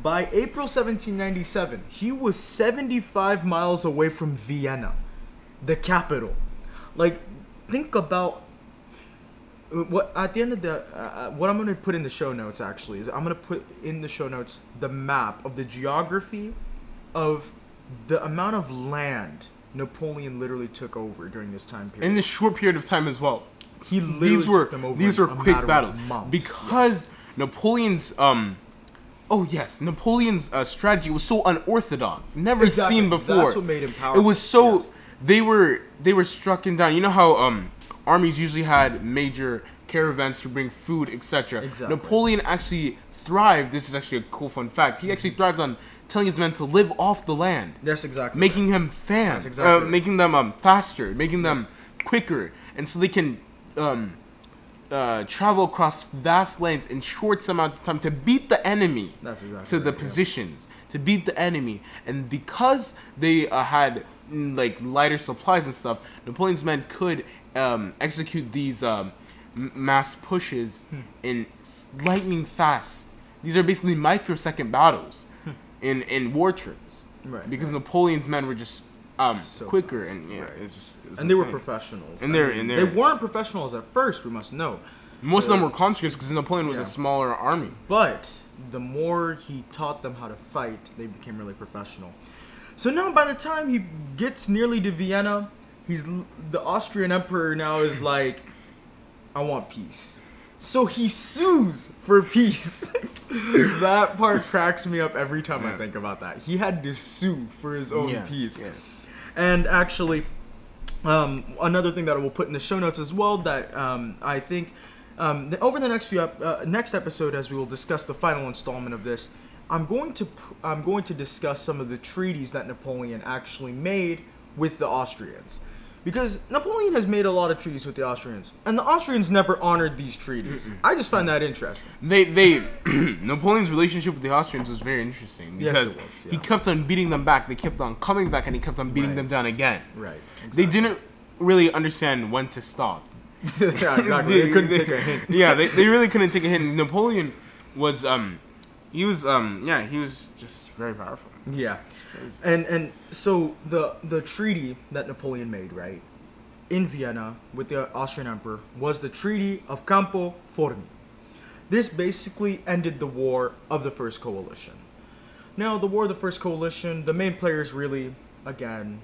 By April seventeen ninety-seven, he was seventy-five miles away from Vienna, the capital. Like, think about. What at the end of the uh, what I'm going to put in the show notes actually is I'm going to put in the show notes the map of the geography of the amount of land Napoleon literally took over during this time period. In this short period of time as well, he literally these were, took them over. These were quick battles because yes. Napoleon's um oh yes Napoleon's uh, strategy was so unorthodox, never exactly. seen before. That's what made him powerful. It was so yes. they were they were struck and down. You know how um. armies usually had major caravans to bring food, et cetera. Exactly. Napoleon actually thrived. This is actually a cool fun fact. He mm-hmm. actually thrived on telling his men to live off the land. That's exactly making right. him fans, exactly uh, right. making them um, faster, making yeah. them quicker, and so they can um, uh, travel across vast lands in short amounts of time to beat the enemy. That's exactly to right, the yeah. positions to beat the enemy, and because they uh, had like lighter supplies and stuff, Napoleon's men could. Um, execute these um, mass pushes hmm. in lightning fast. These are basically microsecond battles hmm. in, in war terms, right? Because right. Napoleon's men were just um, so quicker, fast. and yeah, right. it's just it's and insane. They were professionals. And they're, and they're they weren't professionals at first. We must know. Most uh, of them were conscripts because Napoleon was yeah. a smaller army. But the more he taught them how to fight, they became really professional. So now, by the time he gets nearly to Vienna. He's the Austrian emperor now is like, I want peace. So he sues for peace. That part cracks me up every time yeah. I think about that. He had to sue for his own yes, peace. Yes. And actually, um, another thing that I will put in the show notes as well that um, I think um, that over the next few ep- uh, next episode, as we will discuss the final installment of this, I'm going to I'm going to discuss some of the treaties that Napoleon actually made with the Austrians. Because Napoleon has made a lot of treaties with the Austrians, and the Austrians never honored these treaties. Mm-mm. I just find that interesting. They, they, Napoleon's relationship with the Austrians was very interesting because yes, it was, yeah. he kept on beating them back, they kept on coming back, and he kept on beating right. them down again. Right. Exactly. They didn't really understand when to stop. yeah, exactly. They couldn't take a hint. yeah, they, they really couldn't take a hint. Napoleon was, um, he was, um, yeah, he was just very powerful. Yeah. And and so the the treaty that Napoleon made, right, in Vienna with the Austrian emperor was the Treaty of Campo Formio. This basically ended the War of the First Coalition. Now, the War of the First Coalition, the main players really, again,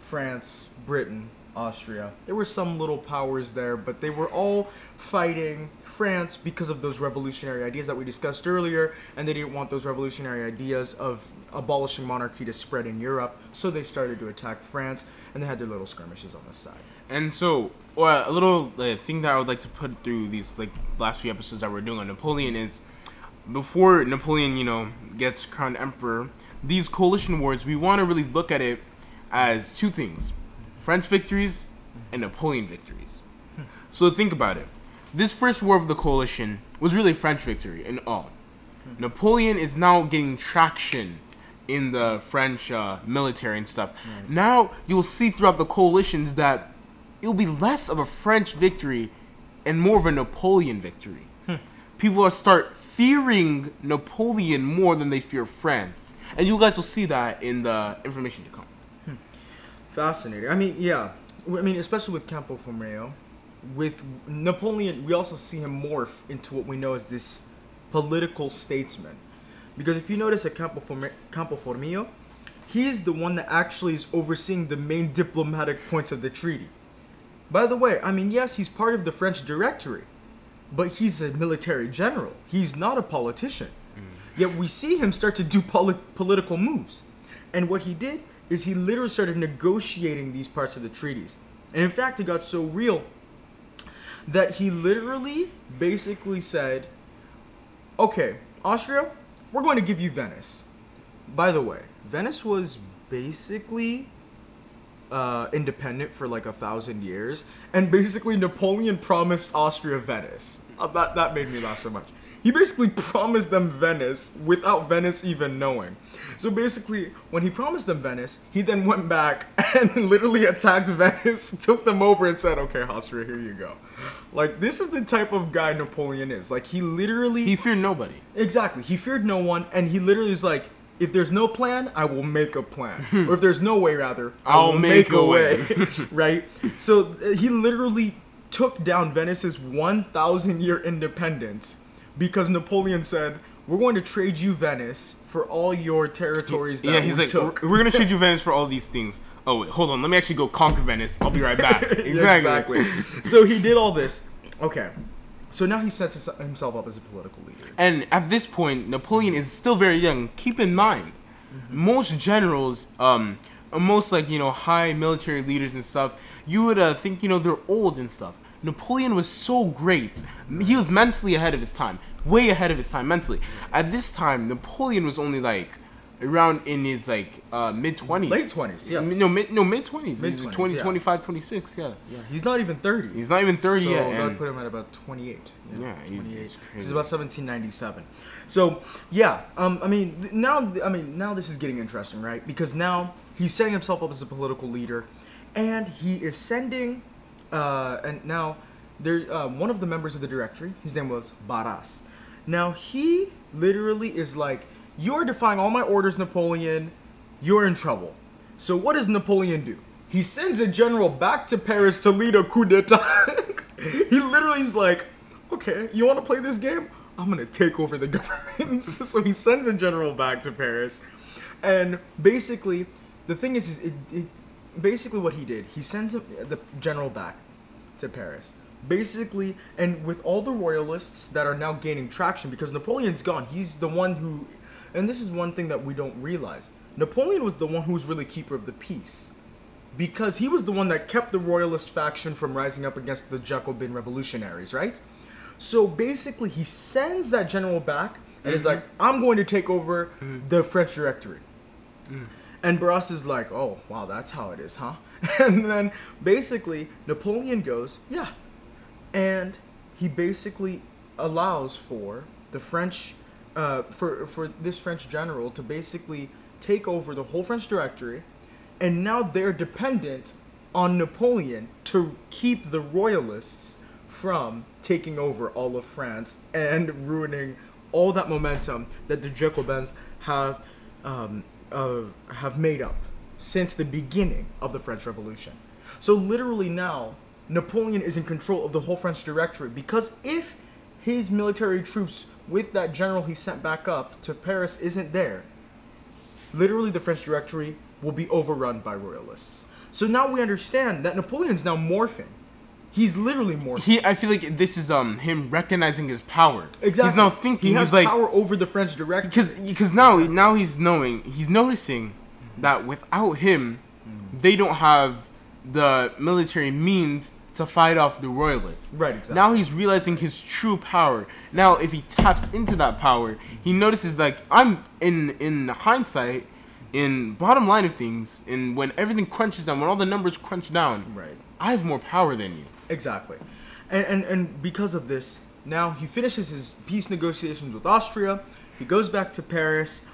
France, Britain, Austria. There were some little powers there, but they were all fighting France because of those revolutionary ideas that we discussed earlier, and they didn't want those revolutionary ideas of abolishing monarchy to spread in Europe, so they started to attack France, and they had their little skirmishes on the side. And so, uh, a little uh, thing that I would like to put through these like last few episodes that we're doing on Napoleon is, before Napoleon, you know, gets crowned emperor, these coalition wars, we want to really look at it as two things: French victories and Napoleon victories. So think about it. This first war of the coalition was really a French victory in all. Napoleon is now getting traction in the French uh, military and stuff. Right. Now you'll see throughout the coalitions that it'll be less of a French victory and more of a Napoleon victory. Hmm. People will start fearing Napoleon more than they fear France. And you guys will see that in the information to come. Fascinating. I mean, yeah. I mean, especially with Campo Formio, with Napoleon, we also see him morph into what we know as this political statesman. Because if you notice at Campo Formio, Campo Formio, he is the one that actually is overseeing the main diplomatic points of the treaty. By the way, I mean, yes, he's part of the French Directory, but he's a military general. He's not a politician. Mm. Yet we see him start to do poli- political moves. And what he did is he literally started negotiating these parts of the treaties. And in fact, it got so real that he literally basically said, okay, Austria, we're going to give you Venice. By the way, Venice was basically uh, independent for like a thousand years. And basically Napoleon promised Austria Venice. Uh, that, that made me laugh so much. He basically promised them Venice without Venice even knowing. So basically, when he promised them Venice, he then went back and literally attacked Venice, took them over, and said, okay, Austria, here you go. Like, this is the type of guy Napoleon is. Like, he literally... He feared nobody. Exactly. He feared no one, and he literally is like, if there's no plan, I will make a plan. Or if there's no way, rather, I'll I will make, make a way. way. Right? So he literally took down Venice's one thousand year independence, because Napoleon said, we're going to trade you Venice for all your territories that yeah, he's we like, took. We're going to trade you Venice for all these things. Oh, wait, hold on. Let me actually go conquer Venice. I'll be right back. Exactly. exactly. So he did all this. Okay. So now he sets himself up as a political leader. And at this point, Napoleon is still very young. Keep in mind, mm-hmm. most generals, um, most like, you know, high military leaders and stuff, you would uh, think, you know, they're old and stuff. Napoleon was so great. He was mentally ahead of his time. Way ahead of his time mentally. At this time, Napoleon was only like around in his like uh, mid-twenties. Late twenties, yes. No, mid, no mid-twenties. Mid-twenties, he's twenty, yeah. twenty-five, twenty-six, yeah. yeah. He's not even thirty. He's not even thirty so yet. So that would put him at about twenty-eight. Yeah, yeah twenty-eight. He's, he's crazy. This is about seventeen ninety-seven. So, yeah. Um, I mean, now, I mean, now this is getting interesting, right? Because now he's setting himself up as a political leader, and he is sending... Uh, and now, there uh, one of the members of the directory, his name was Barras. Now, he literally is like, you're defying all my orders, Napoleon. You're in trouble. So what does Napoleon do? He sends a general back to Paris to lead a coup d'etat. He literally is like, okay, you want to play this game? I'm going to take over the government. So he sends a general back to Paris. And basically, the thing is, is it... it basically what he did, he sends the general back to Paris. Basically, and with all the royalists that are now gaining traction, because Napoleon's gone, he's the one who, and this is one thing that we don't realize, Napoleon was the one who was really keeper of the peace. Because he was the one that kept the royalist faction from rising up against the Jacobin revolutionaries, right? So basically, he sends that general back, and mm-hmm. is like, I'm going to take over mm-hmm. the French Directory. Mm. And Barras is like, oh, wow, that's how it is, huh? And then, basically, Napoleon goes, yeah. And he basically allows for the French, uh, for, for this French general to basically take over the whole French Directory. And now they're dependent on Napoleon to keep the royalists from taking over all of France and ruining all that momentum that the Jacobins have um Uh, have made up since the beginning of the French Revolution. So literally now, Napoleon is in control of the whole French Directory, because if his military troops with that general he sent back up to Paris isn't there, literally the French Directory will be overrun by royalists. So now we understand that Napoleon's now morphing. He's literally morphing. He, I feel like this is um him recognizing his power. Exactly. He's now thinking. He has he's like, power over the French Directory. Because because now now he's knowing he's noticing mm-hmm. that without him, mm-hmm. they don't have the military means to fight off the royalists. Right, exactly. Now he's realizing his true power. Now if he taps into that power, he notices like I'm in in hindsight, in bottom line of things, and when everything crunches down, when all the numbers crunch down, right, I have more power than you. Exactly. And and, and because of this, now he finishes his peace negotiations with Austria, he goes back to Paris,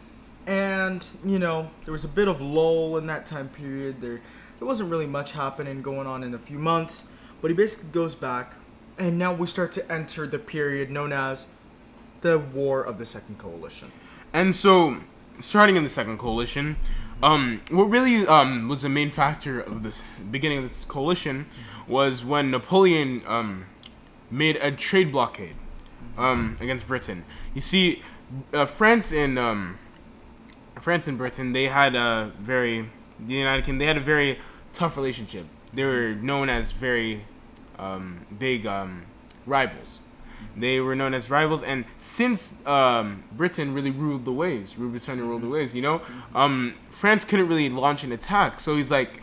and you know, there was a bit of lull in that time period. There there wasn't really much happening going on in a few months. But he basically goes back, and now we start to enter the period known as the War of the Second Coalition. And so, starting in the Second Coalition, um, what really um, was the main factor of this beginning of this coalition was when Napoleon um, made a trade blockade um, against Britain. You see, uh, France and um, France and Britain, they had a very the United Kingdom, they had a very tough relationship. They were known as very um, big um, rivals. They were known as rivals, and since um, Britain really ruled the waves, Britannia ruled the waves, you know, um, France couldn't really launch an attack. So he's like,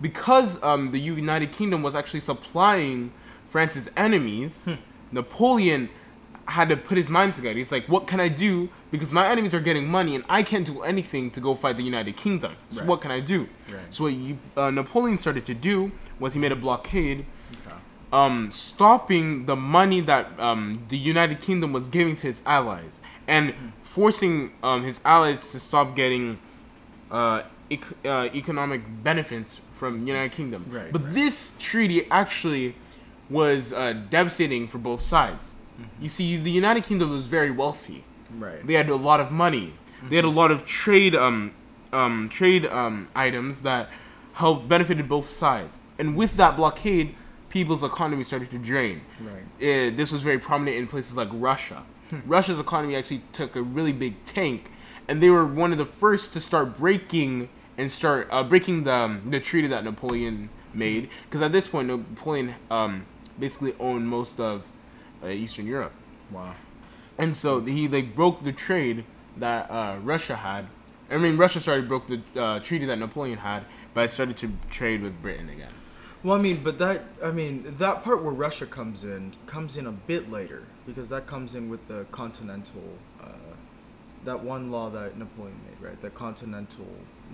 because um, the United Kingdom was actually supplying France's enemies, Napoleon had to put his mind together. He's like, what can I do? Because my enemies are getting money, and I can't do anything to go fight the United Kingdom. So right. what can I do? Right. So what you, uh, Napoleon started to do was he made a blockade, okay. um, stopping the money that um, the United Kingdom was giving to his allies, and mm-hmm. forcing um, his allies to stop getting uh, ec- uh, economic benefits from United Kingdom. Right, but right. this treaty actually was uh, devastating for both sides. You see, the United Kingdom was very wealthy. Right. They had a lot of money. Mm-hmm. They had a lot of trade, um, um, trade um, items that helped benefited both sides. And with that blockade, people's economy started to drain. Right. It, this was very prominent in places like Russia. Russia's economy actually took a really big tank, and they were one of the first to start breaking and start uh, breaking the um, the treaty that Napoleon made. Because at this point, Napoleon um, basically owned most of Uh, Eastern Europe. Wow. And so he like broke the trade that uh, Russia had. I mean, Russia started broke the uh, treaty that Napoleon had, but started to trade with Britain again. Well, I mean, but that I mean that part where Russia comes in comes in a bit later, because that comes in with the continental uh, that one law that Napoleon made, right? The continental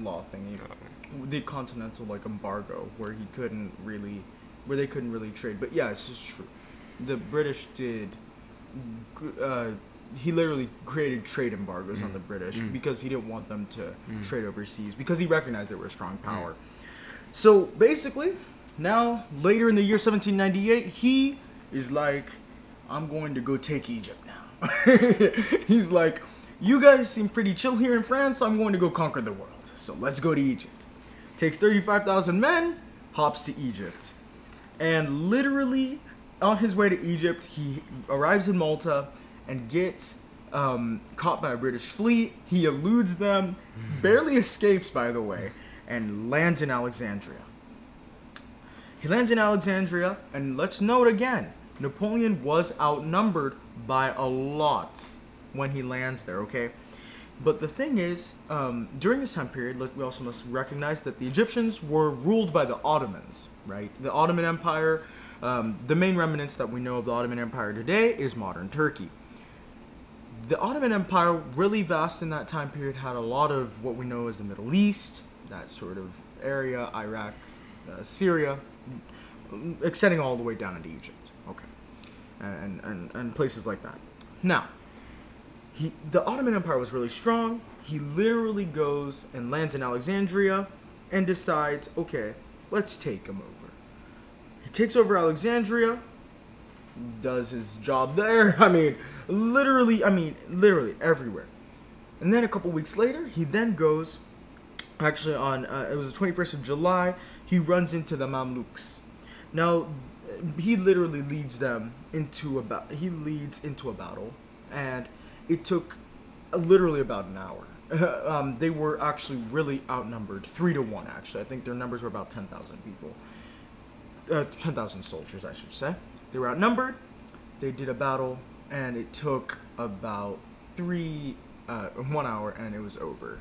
law thing, you know, the continental like embargo where he couldn't really, where they couldn't really trade. But yeah, it's just true. The British did, uh, he literally created trade embargoes mm. on the British mm. because he didn't want them to mm. trade overseas, because he recognized they were a strong power. Mm. So basically, now, later in the year seventeen ninety-eight, he is like, I'm going to go take Egypt now. He's like, you guys seem pretty chill here in France, I'm going to go conquer the world. So let's go to Egypt. Takes thirty-five thousand men, hops to Egypt. And literally, on his way to Egypt, he arrives in Malta and gets um, caught by a British fleet. He eludes them, barely escapes, by the way, and lands in Alexandria. He lands in Alexandria, and let's note again, Napoleon was outnumbered by a lot when he lands there, okay? But the thing is, um, during this time period, we also must recognize that the Egyptians were ruled by the Ottomans, right? The Ottoman Empire. Um, the main remnants that we know of the Ottoman Empire today is modern Turkey. The Ottoman Empire, really vast in that time period, had a lot of what we know as the Middle East, that sort of area, Iraq, uh, Syria, extending all the way down into Egypt, okay, and, and, and places like that. Now, he, the Ottoman Empire was really strong. He literally goes and lands in Alexandria and decides, okay, let's take him over. He takes over Alexandria, does his job there. I mean, literally, I mean, literally everywhere. And then a couple weeks later, he then goes, actually on, uh, it was the twenty-first of July, he runs into the Mamluks. Now, he literally leads them into a, ba- he leads into a battle, and it took literally about an hour. um, they were actually really outnumbered, three to one actually. I think their numbers were about ten thousand people, uh, ten thousand soldiers, I should say. They were outnumbered. They did a battle, and it took about three, uh, one hour, and it was over.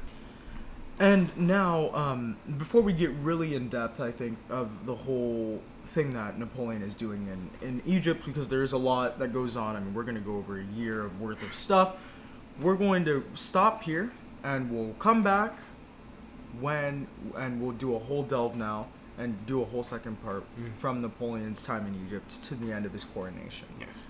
And now, um, before we get really in depth, I think, of the whole thing that Napoleon is doing in, in Egypt, because there's a lot that goes on. I mean, we're going to go over a year of worth of stuff. We're going to stop here, and we'll come back when, and we'll do a whole delve now, and do a whole second part mm. from Napoleon's time in Egypt to the end of his coronation. Yes.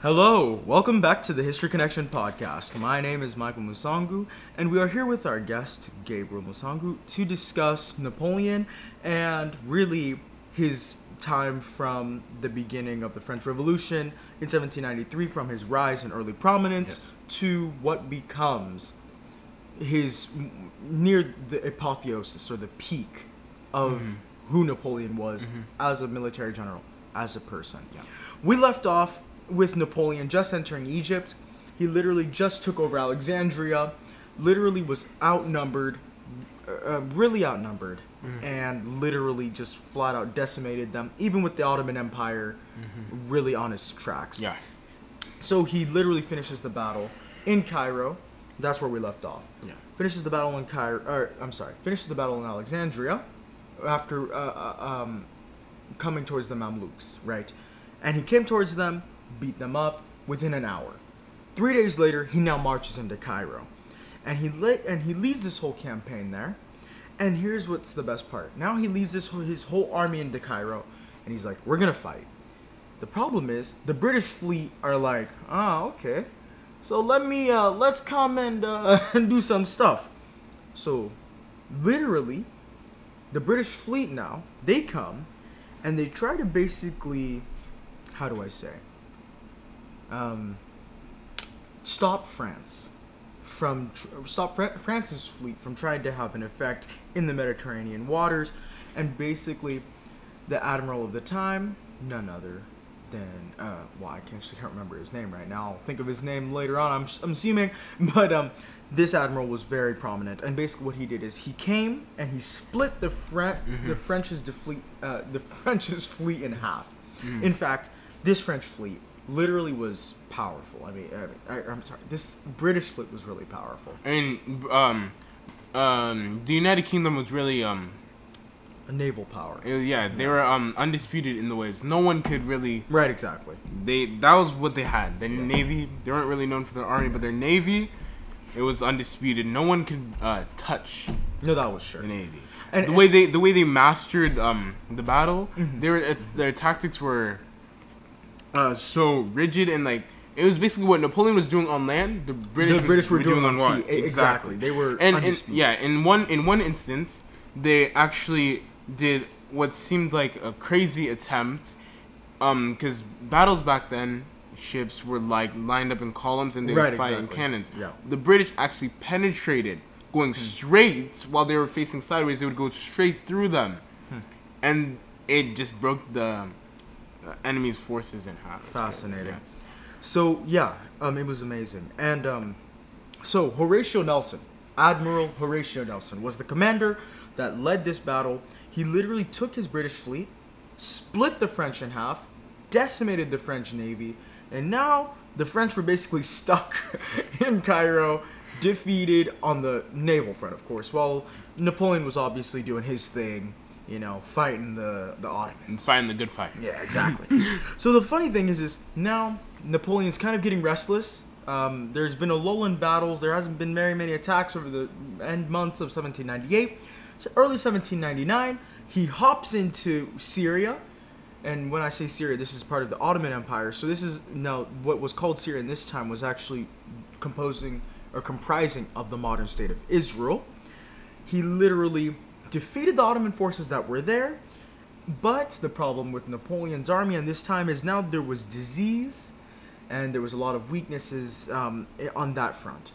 Hello, welcome back to the History Connection podcast. My name is Michael Musangu, and we are here with our guest, Gabriel Musangu, to discuss Napoleon and really his time from the beginning of the French Revolution in seventeen ninety-three, from his rise and early prominence yes. to what becomes his near the apotheosis or the peak of mm-hmm. who Napoleon was mm-hmm. as a military general, as a person. Yeah. We left off with Napoleon just entering Egypt. He literally just took over Alexandria, literally was outnumbered, uh, really outnumbered, mm-hmm. and literally just flat out decimated them, even with the Ottoman Empire mm-hmm. really on his tracks. Yeah. So he literally finishes the battle in Cairo. That's where we left off. Yeah. Finishes the battle in Cairo, or I'm sorry, finishes the battle in Alexandria after uh, um, coming towards the Mamluks, right? And he came towards them, beat them up within an hour. Three days later, he now marches into Cairo, and he le- and he leads this whole campaign there. And here's what's the best part: now he leads this whole, his whole army into Cairo, and he's like, "We're gonna fight." The problem is the British fleet are like, "Ah, okay, so let me uh, let's come and uh, and do some stuff." So, literally, the British fleet now they come, and they try to basically, how do I say? Um, stop France from tr- stop Fra- France's fleet from trying to have an effect in the Mediterranean waters, and basically the admiral of the time, none other than uh, well, I actually can't remember his name right now. I'll think of his name later on. I'm I'm assuming, but um, this admiral was very prominent, and basically what he did is he came and he split the French mm-hmm. the French's de- fleet uh, the French's fleet in half. Mm. In fact, this French fleet literally was powerful. I mean, I mean I, I'm sorry. This British fleet was really powerful. And um, um, the United Kingdom was really um, a naval power. It, yeah, they yeah. were um undisputed in the waves. No one could really right exactly. They that was what they had. Their yeah. navy. They weren't really known for their army, but their navy, it was undisputed. No one could uh, touch. No, that was sure. The navy. And the and, way they the way they mastered um the battle, mm-hmm. their their tactics were. Uh, so rigid, and like it was basically what Napoleon was doing on land, the British, the British were, were doing, doing on water. Exactly. exactly, they were. And, and yeah, in one in one instance, they actually did what seemed like a crazy attempt, um, because battles back then, ships were like lined up in columns and they right, would fight exactly. in cannons. Yeah. The British actually penetrated, going hmm. straight while they were facing sideways. They would go straight through them, hmm. and it just broke the. Uh, enemy's forces in half. Fascinating. Yes. So yeah, um, it was amazing. And um, so Horatio Nelson, Admiral Horatio Nelson, was the commander that led this battle. He literally took his British fleet, split the French in half, decimated the French navy, and now the French were basically stuck in Cairo, defeated on the naval front, of course. While Napoleon was obviously doing his thing. You know, fighting the, the Ottomans. And fighting the good fight. Yeah, exactly. So the funny thing is, is now Napoleon's kind of getting restless. Um, there's been a lull in battles. There hasn't been very many attacks over the end months of seventeen ninety-eight. So early seventeen ninety-nine, he hops into Syria. And when I say Syria, this is part of the Ottoman Empire. So this is now what was called Syria in this time was actually composing or comprising of the modern state of Israel. He literally defeated the Ottoman forces that were there, but the problem with Napoleon's army in this time is now there was disease, and there was a lot of weaknesses um, on that front.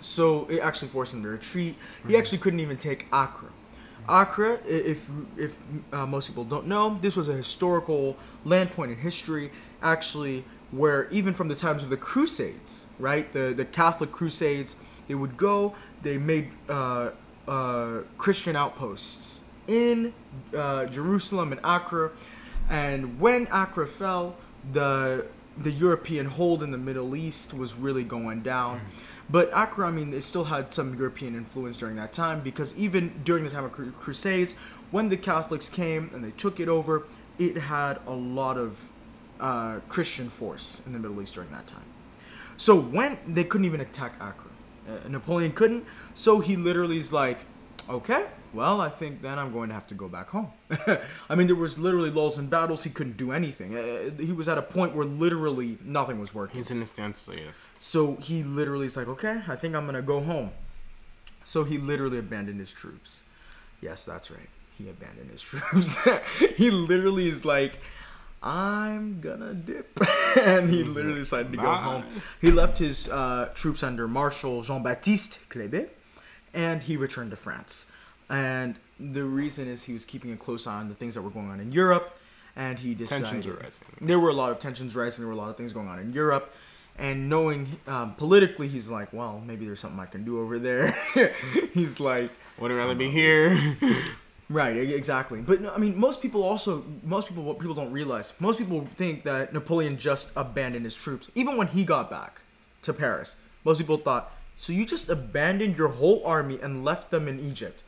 So it actually forced him to retreat. Mm-hmm. He actually couldn't even take Acre. Acre, if if uh, most people don't know, this was a historical land point in history, actually, where even from the times of the Crusades, right, the the Catholic Crusades, They would go, they made uh, uh, Christian outposts in uh, Jerusalem and Acre. And when Acre fell, the the European hold in the Middle East was really going down. Mm. But Acre, I mean, it still had some European influence during that time, because even during the time of cru- Crusades, when the Catholics came and they took it over, it had a lot of uh, Christian force in the Middle East during that time. So when they couldn't even attack Acre, uh, Napoleon couldn't. So he literally is like, okay, well, I think then I'm going to have to go back home. I mean, there was literally lulls in battles. He couldn't do anything. Uh, he was at a point where literally nothing was working. He's in a standstill, yes. So he literally is like, okay, I think I'm going to go home. So he literally abandoned his troops. Yes, that's right. He abandoned his troops. He literally is like, I'm gonna dip. And he literally decided to Bye. go home. He left his uh, troops under Marshal Jean-Baptiste Cléber, and he returned to France. And the reason is he was keeping a close eye on the things that were going on in Europe, and he decided... Tensions were rising. There were a lot of tensions rising. There were a lot of things going on in Europe. And knowing um, politically, he's like, well, maybe there's something I can do over there. He's like... Wouldn't rather be here. Right, exactly. But I mean, most people also, most people, what people don't realize, most people think that Napoleon just abandoned his troops. Even when he got back to Paris, most people thought, so you just abandoned your whole army and left them in Egypt.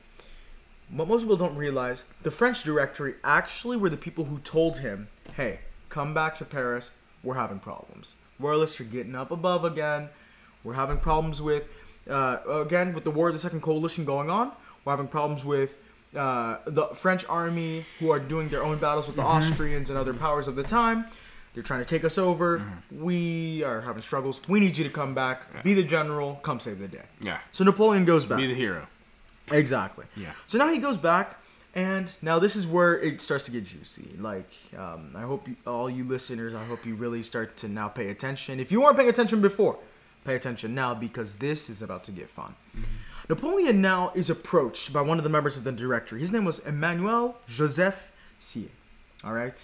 What most people don't realize, the French Directory actually were the people who told him, hey, come back to Paris, we're having problems. Royalists are getting up above again, we're having problems with, uh, again, with the War of the Second Coalition going on, we're having problems with Uh, the French army, who are doing their own battles with the mm-hmm. Austrians and other powers of the time. They're trying to take us over. Mm-hmm. We are having struggles. We need you to come back. Yeah. Be the general. Come save the day. Yeah. So Napoleon goes back. Be the hero. Exactly. Yeah. So now he goes back, and now this is where it starts to get juicy. Like, um, I hope you, all you listeners, I hope you really start to now pay attention. If you weren't paying attention before, pay attention now, because this is about to get fun. Mm-hmm. Napoleon now is approached by one of the members of the Directory. His name was Emmanuel Joseph Sieyes. All right?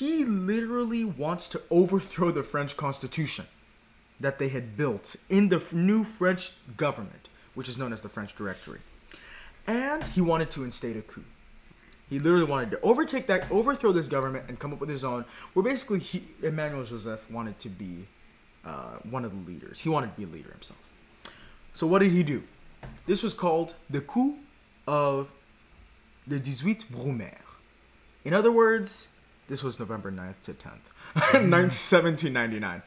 He literally wants to overthrow the French Constitution that they had built in the new French government, which is known as the French Directory. And he wanted to instate a coup. He literally wanted to overtake that, overthrow this government, and come up with his own, where basically he, Emmanuel Joseph wanted to be uh, one of the leaders. He wanted to be a leader himself. So what did he do? This was called the coup of the eighteen Brumaire. In other words, this was November ninth to tenth, seventeen ninety-nine.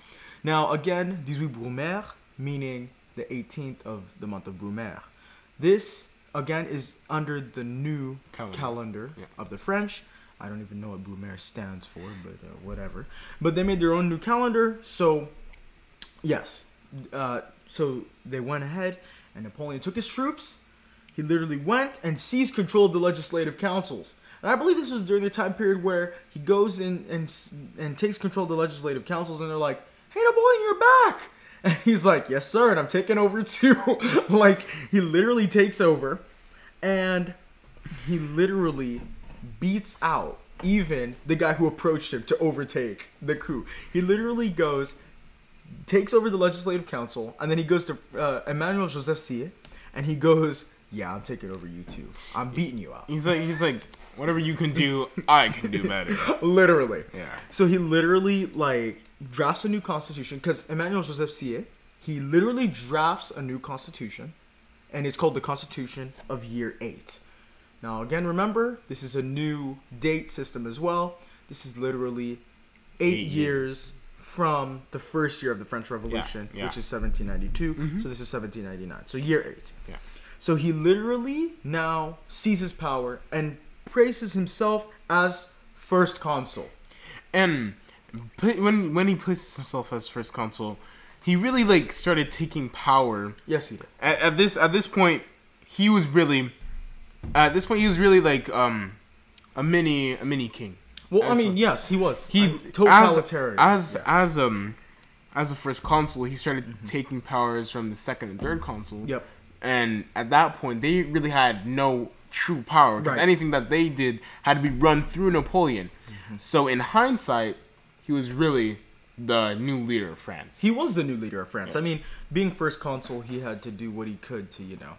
Now, again, eighteen Brumaire, meaning the eighteenth of the month of Brumaire. This, again, is under the new calendar, calendar yeah. of the French. I don't even know what Brumaire stands for, but uh, whatever. But they made their own new calendar, so yes. Uh, so they went ahead. And Napoleon took his troops. He literally went and seized control of the legislative councils. And I believe this was during the time period where he goes in and and takes control of the legislative councils, and they're like, hey, Napoleon, you're back. And he's like, yes, sir, and I'm taking over too. Like, he literally takes over, and he literally beats out even the guy who approached him to overtake the coup. He literally goes... takes over the legislative council, and then he goes to uh, Emmanuel Joseph Sieyes, and he goes, yeah, I'm taking over you too. I'm beating you out. He's like, he's like, whatever you can do, I can do better. Literally. Yeah. So he literally, like, drafts a new constitution, because Emmanuel Joseph Sieyes, he literally drafts a new constitution, and it's called the Constitution of Year eight. Now, again, remember, this is a new date system as well. This is literally eight, eight years. years from the first year of the French Revolution, yeah, yeah. which is seventeen ninety-two. Mm-hmm. So this is seventeen ninety-nine. So year eight. Yeah. So he literally now seizes power and praises himself as first consul. And when when he places himself as first consul, he really like started taking power. Yes, he did. At, at this at this point, he was really at this point he was really like um a mini a mini king. Well, as I mean, a, yes, he was. He totalitarian. As yeah. as um, as a first consul, he started mm-hmm. taking powers from the second and third consul. Yep. And at that point, they really had no true power, because right. anything that they did had to be run through Napoleon. Mm-hmm. So in hindsight, he was really the new leader of France. He was the new leader of France. Yes. I mean, being first consul, he had to do what he could to, you know,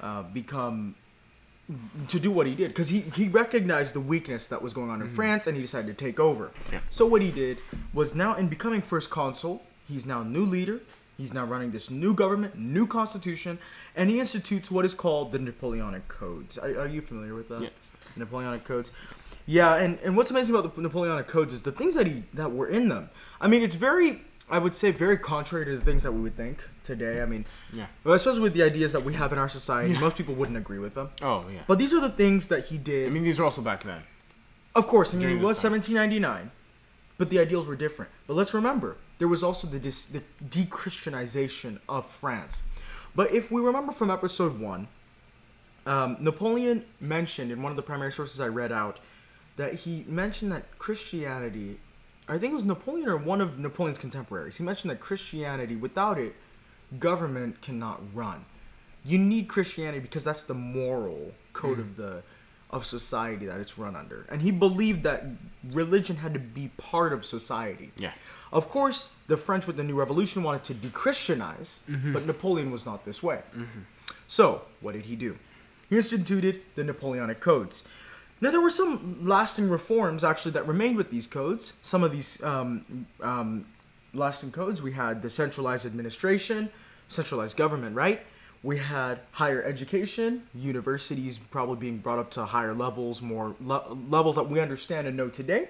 uh, become... to do what he did, because he, he recognized the weakness that was going on in mm-hmm. France, and he decided to take over. Yeah. So what he did was, now in becoming first consul, he's now new leader, he's now running this new government, new constitution, and he institutes what is called the Napoleonic Codes. Are, are you familiar with that? Yes. Napoleonic Codes. Yeah, and, and what's amazing about the Napoleonic Codes is the things that he that were in them. I mean, it's very... I would say very contrary to the things that we would think today. I mean, yeah. Well, especially with the ideas that we have in our society, yeah. most people wouldn't agree with them. Oh, yeah. But these are the things that he did. I mean, these are also back then. Of course. I mean, it was time. seventeen ninety-nine, but the ideals were different. But let's remember, there was also the, dis- the de-Christianization of France. But if we remember from episode one, um, Napoleon mentioned in one of the primary sources I read out that he mentioned that Christianity... I think it was Napoleon or one of Napoleon's contemporaries. He mentioned that Christianity, without it, government cannot run. You need Christianity because that's the moral code mm. of the of society that it's run under. And he believed that religion had to be part of society. Yeah. Of course, the French with the New Revolution wanted to de-Christianize, mm-hmm. but Napoleon was not this way. Mm-hmm. So, what did he do? He instituted the Napoleonic Codes. Now, there were some lasting reforms, actually, that remained with these codes. Some of these um, um, lasting codes, we had the centralized administration, centralized government, right? We had higher education, universities probably being brought up to higher levels, more le- levels that we understand and know today.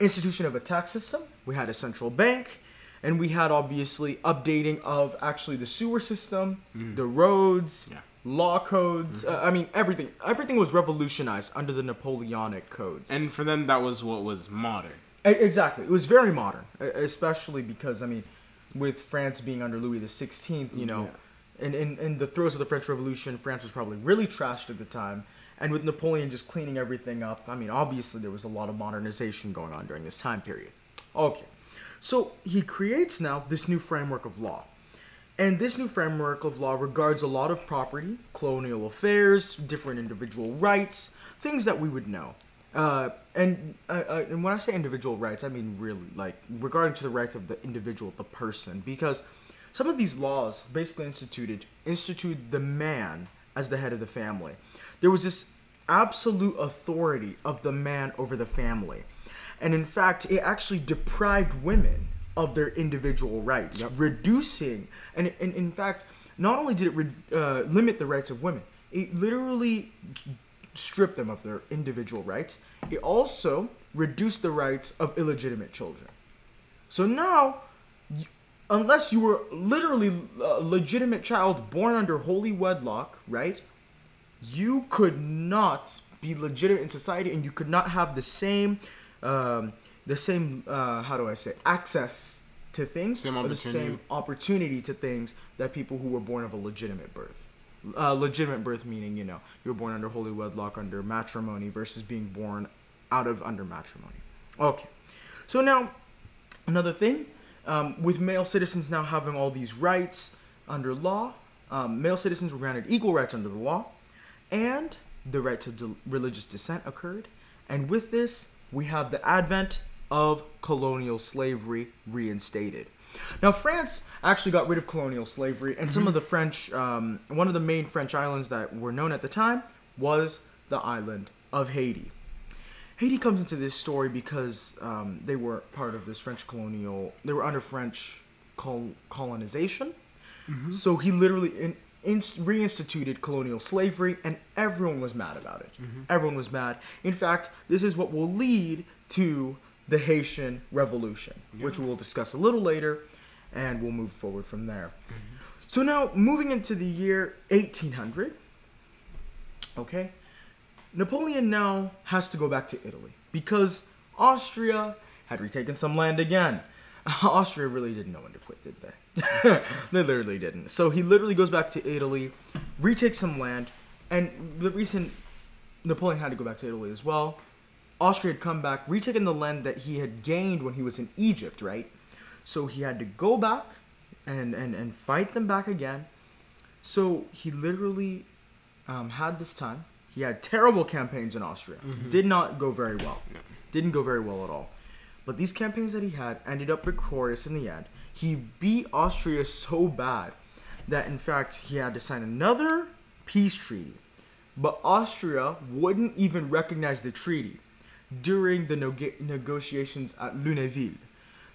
Institution of a tax system. We had a central bank. And we had, obviously, updating of, actually, the sewer system, mm. the roads, yeah. law codes, mm-hmm. uh, I mean, everything. Everything was revolutionized under the Napoleonic Codes. And for them, that was what was modern. A- exactly. It was very modern, especially because, I mean, with France being under Louis the sixteenth, you know, yeah. and in the throes of the French Revolution, France was probably really trashed at the time. And with Napoleon just cleaning everything up, I mean, obviously, there was a lot of modernization going on during this time period. Okay. So he creates now this new framework of law. And this new framework of law regards a lot of property, colonial affairs, different individual rights, things that we would know. Uh, and, uh, uh, and when I say individual rights, I mean really, like, regarding to the rights of the individual, the person. Because some of these laws basically instituted, instituted the man as the head of the family. There was this absolute authority of the man over the family. And in fact, it actually deprived women of their individual rights, yep. reducing, and, and in fact, not only did it re, uh, limit the rights of women, it literally stripped them of their individual rights. It also reduced the rights of illegitimate children. So now, unless you were literally a legitimate child born under holy wedlock, right, you could not be legitimate in society, and you could not have the same... Um, the same, uh, how do I say, access to things, same or the same opportunity to things that people who were born of a legitimate birth. Uh, legitimate birth meaning, you know, you were born under holy wedlock, under matrimony, versus being born out of under matrimony. Okay. So now, another thing, um, with male citizens now having all these rights under law, um, male citizens were granted equal rights under the law, and the right to de- religious dissent occurred. And with this, we have the advent of colonial slavery reinstated. Now, France actually got rid of colonial slavery, and some mm-hmm. of the French, um, one of the main French islands that were known at the time was the island of Haiti. Haiti comes into this story because um, they were part of this French colonial, they were under French col- colonization. Mm-hmm. So he literally in, in, reinstituted colonial slavery, and everyone was mad about it. Mm-hmm. Everyone was mad. In fact, this is what will lead to the Haitian Revolution, yeah. which we'll discuss a little later, and we'll move forward from there. Mm-hmm. So now, moving into the year eighteen hundred, okay, Napoleon now has to go back to Italy, because Austria had retaken some land again. Austria really didn't know when to quit, did they? They literally didn't. So he literally goes back to Italy, retakes some land, and the reason Napoleon had to go back to Italy as well, Austria had come back, retaken the land that he had gained when he was in Egypt, right? So he had to go back and, and, and fight them back again. So he literally um, had this time. He had terrible campaigns in Austria. Mm-hmm. Did not go very well. No. Didn't go very well at all. But these campaigns that he had ended up victorious in the end. He beat Austria so bad that, in fact, he had to sign another peace treaty. But Austria wouldn't even recognize the treaty during the no- negotiations at Lunéville.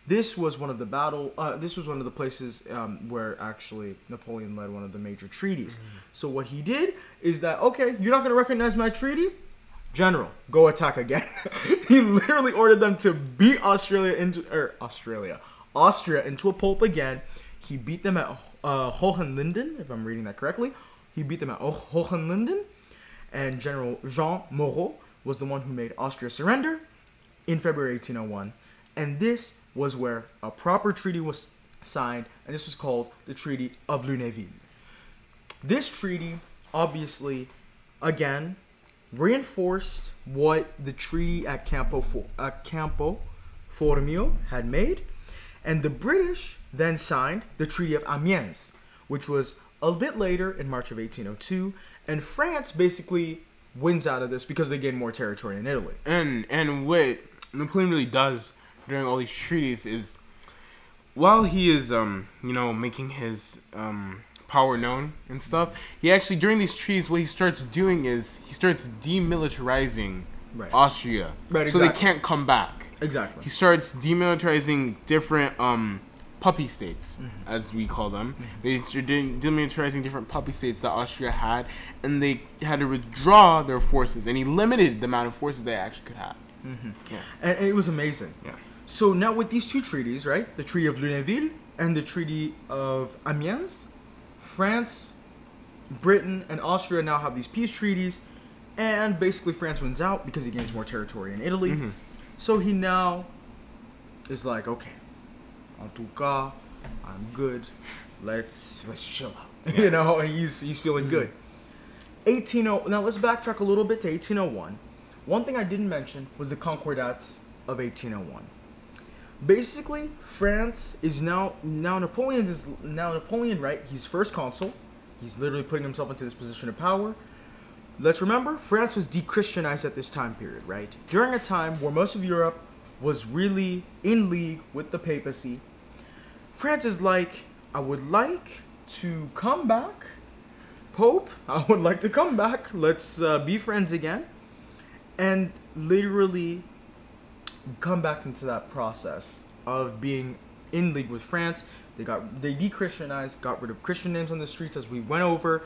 This was one of the battle. Uh, this was one of the places um, where actually Napoleon led one of the major treaties. Mm-hmm. So what he did is that, okay, you're not going to recognize my treaty? General, go attack again. He literally ordered them to beat Australia into or Australia, Austria into a pulp again. He beat them at uh, Hohenlinden, if I'm reading that correctly. He beat them at Hohenlinden, and General Jean Moreau was the one who made Austria surrender in February eighteen oh one, and this was where a proper treaty was signed, and this was called the Treaty of Lunéville. This treaty, obviously, again, reinforced what the treaty at Campo, at Campo Formio had made, and the British then signed the Treaty of Amiens, which was a bit later in March of eighteen oh two, and France basically wins out of this because they gain more territory in Italy. And, and what Napoleon really does during all these treaties is, while he is, um, you know, making his um, power known and stuff, he actually, during these treaties, what he starts doing is he starts demilitarizing right. Austria. Right, exactly. So they can't come back. Exactly. He starts demilitarizing different um, puppy states, mm-hmm. as we call them. Mm-hmm. They're demilitarizing different puppy states that Austria had, and they had to withdraw their forces, and he limited the amount of forces they actually could have. Mm-hmm. Yes. And, and it was amazing. Yeah. So now with these two treaties, right, the Treaty of Lunéville and the Treaty of Amiens, France, Britain, and Austria now have these peace treaties, and basically France wins out because he gains more territory in Italy. Mm-hmm. So he now is like, okay, en tout cas, I'm good. Let's let's chill out. Yeah. You know, he's he's feeling mm-hmm. good. eighteen oh Now let's backtrack a little bit to eighteen oh one. One thing I didn't mention was the Concordats of eighteen oh one. Basically, France is now now Napoleon is now Napoleon, right? He's first consul. He's literally putting himself into this position of power. Let's remember, France was de-Christianized at this time period, right? During a time where most of Europe was really in league with the papacy, France is like, I would like to come back, Pope. I would like to come back. Let's uh, be friends again, and literally come back into that process of being in league with France. They got they de-Christianized, got rid of Christian names on the streets, as we went over.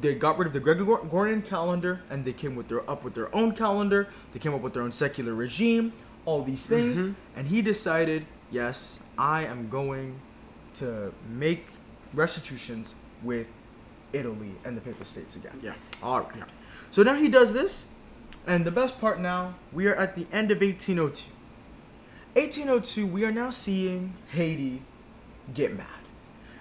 They got rid of the Gregorian calendar, and they came with their up with their own calendar. They came up with their own secular regime, all these things. Mm-hmm. And he decided, yes, I am going to make restitutions with Italy and the Papal States again. Yeah. All right. Yeah. So now he does this. And the best part now, we are at the end of eighteen oh two. eighteen oh two, we are now seeing Haiti get mad.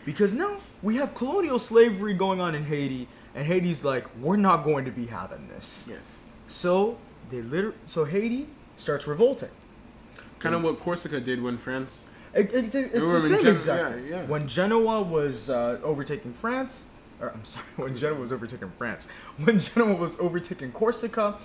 Because now we have colonial slavery going on in Haiti, and Haiti's like, we're not going to be having this. Yes. So they liter- so Haiti starts revolting. Kind of what Corsica did when France... It, it, it, it's the same Gen- exactly. Yeah, yeah. When Genoa was uh, overtaking France... Or, I'm sorry, when Genoa was overtaking France. When Genoa was overtaking Corsica...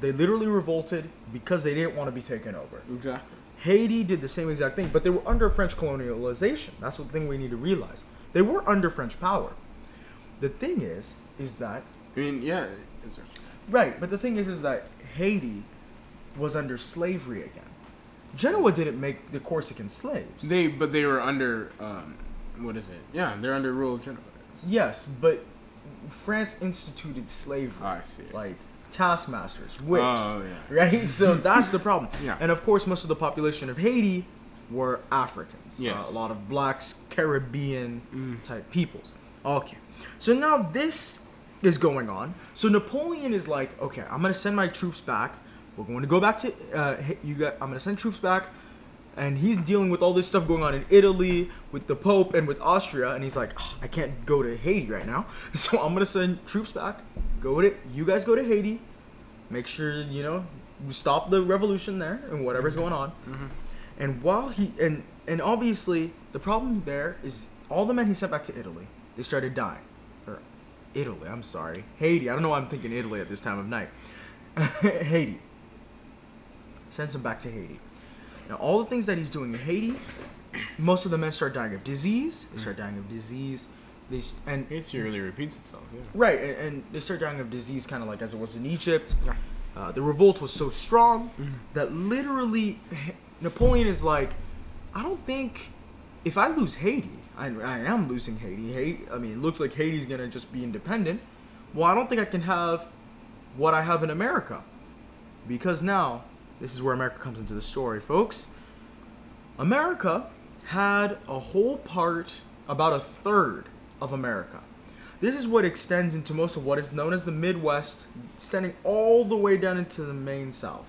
They literally revolted because they didn't want to be taken over. Exactly. Haiti did the same exact thing, but they were under French colonialization. That's the thing we need to realize. They were under French power. The thing is, is that... I mean, yeah. Right, but the thing is, is that Haiti was under slavery again. Genoa didn't make the Corsican slaves. They, But they were under, um, what is it? Yeah, they're under rule of Genoa. Yes, but France instituted slavery. Oh, I see. Like... Taskmasters, whips, oh, yeah. right? So that's the problem. Yeah. And of course, most of the population of Haiti were Africans. Yes. Uh, a lot of blacks, Caribbean mm. type peoples. Okay. So now this is going on. So Napoleon is like, okay, I'm going to send my troops back. We're going to go back to, uh, you got, I'm going to send troops back. And he's dealing with all this stuff going on in Italy, with the Pope, and with Austria. And he's like, oh, I can't go to Haiti right now. So I'm going to send troops back. Go to, you guys go to Haiti. Make sure, you know, you stop the revolution there and whatever's going on. Mm-hmm. And while he... And, and obviously, the problem there is all the men he sent back to Italy, they started dying. Or Italy, I'm sorry. Haiti. I don't know why I'm thinking Italy at this time of night. Haiti. Sends them back to Haiti. Now, all the things that he's doing in Haiti, most of the men start dying of disease. They start dying of disease. They and it really repeats itself. Yeah. Right, and, and they start dying of disease, kind of like as it was in Egypt. Yeah. Uh, the revolt was so strong mm-hmm. that literally Napoleon is like, I don't think if I lose Haiti, I, I am losing Haiti. Haiti. I mean, it looks like Haiti's gonna just be independent. Well, I don't think I can have what I have in America, because now this is where America comes into the story, folks. America had a whole part, about a third of America. This is what extends into most of what is known as the Midwest, extending all the way down into the main South.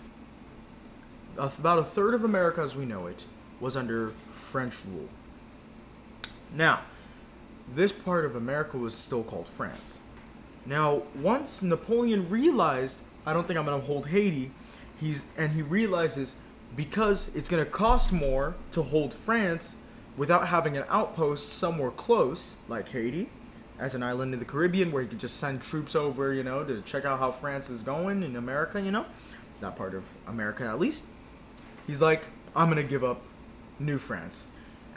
About a third of America, as we know it, was under French rule. Now, this part of America was still called France. Now, once Napoleon realized, I don't think I'm going to hold Haiti, he's and he realizes, because it's going to cost more to hold France without having an outpost somewhere close, like Haiti, as an island in the Caribbean where he could just send troops over, you know, to check out how France is going in America, you know, that part of America at least. He's like, I'm going to give up New France.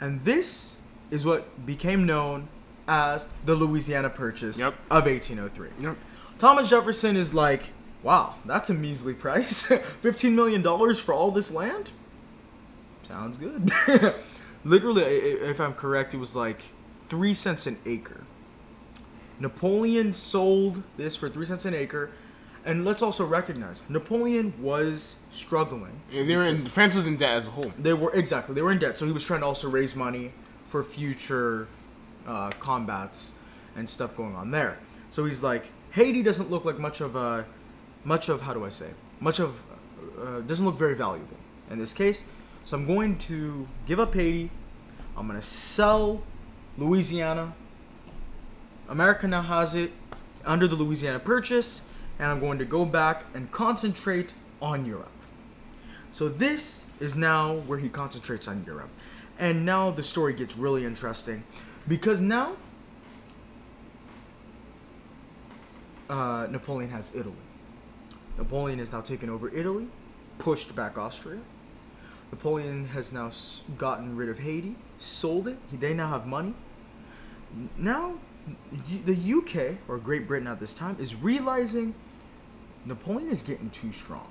And this is what became known as the Louisiana Purchase yep. of eighteen oh three. Yep. Thomas Jefferson is like, wow, that's a measly price. fifteen million dollars for all this land? Sounds good. Literally, if I'm correct, it was like three cents an acre. Napoleon sold this for three cents an acre. And let's also recognize, Napoleon was struggling. Yeah, they were in, France was in debt as a whole. They were, exactly. They were in debt. So he was trying to also raise money for future uh, combats and stuff going on there. So he's like, Haiti doesn't look like much of a, much of, how do I say, much of, uh, doesn't look very valuable in this case. So I'm going to give up Haiti. I'm going to sell Louisiana. America now has it under the Louisiana Purchase, and I'm going to go back and concentrate on Europe. So this is now where he concentrates on Europe. And now the story gets really interesting, because now uh, Napoleon has Italy. Napoleon has now taken over Italy, pushed back Austria. Napoleon has now gotten rid of Haiti, sold it. They now have money. Now the U K, or Great Britain at this time, is realizing Napoleon is getting too strong.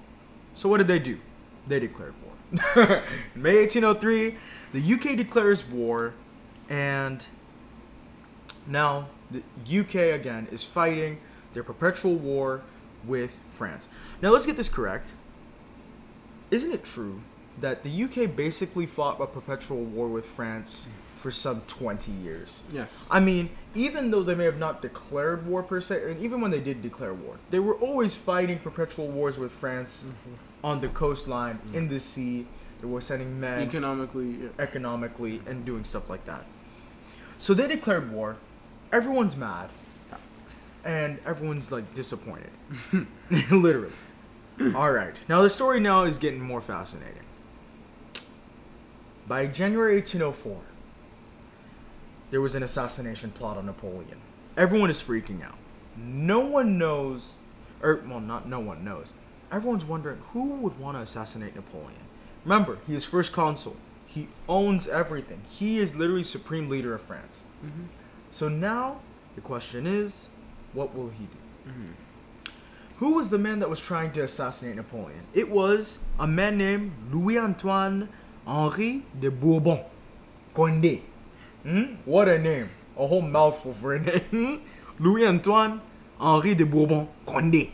So what did they do? They declared war. In May eighteen oh three, the U K declares war, and now the U K again is fighting their perpetual war with France. Now let's get this correct. Isn't it true that the U K basically fought a perpetual war with France for some twenty years? Yes. I mean, even though they may have not declared war per se, and even when they did declare war, they were always fighting perpetual wars with France mm-hmm. on the coastline, mm-hmm. in the sea. They were sending men economically, yeah. economically, and doing stuff like that. So they declared war. Everyone's mad, and everyone's like disappointed, literally. All right. Now the story now is getting more fascinating. By January eighteen oh four, there was an assassination plot on Napoleon. Everyone is freaking out. No one knows, or well, not no one knows. Everyone's wondering who would want to assassinate Napoleon. Remember, he is first consul. He owns everything. He is literally supreme leader of France. Mm-hmm. So now the question is, what will he do? Mm-hmm. Who was the man that was trying to assassinate Napoleon? It was a man named Louis-Antoine Henri de Bourbon-Condé. Mm? What a name. A whole mouthful for a name. Louis-Antoine Henri de Bourbon-Condé.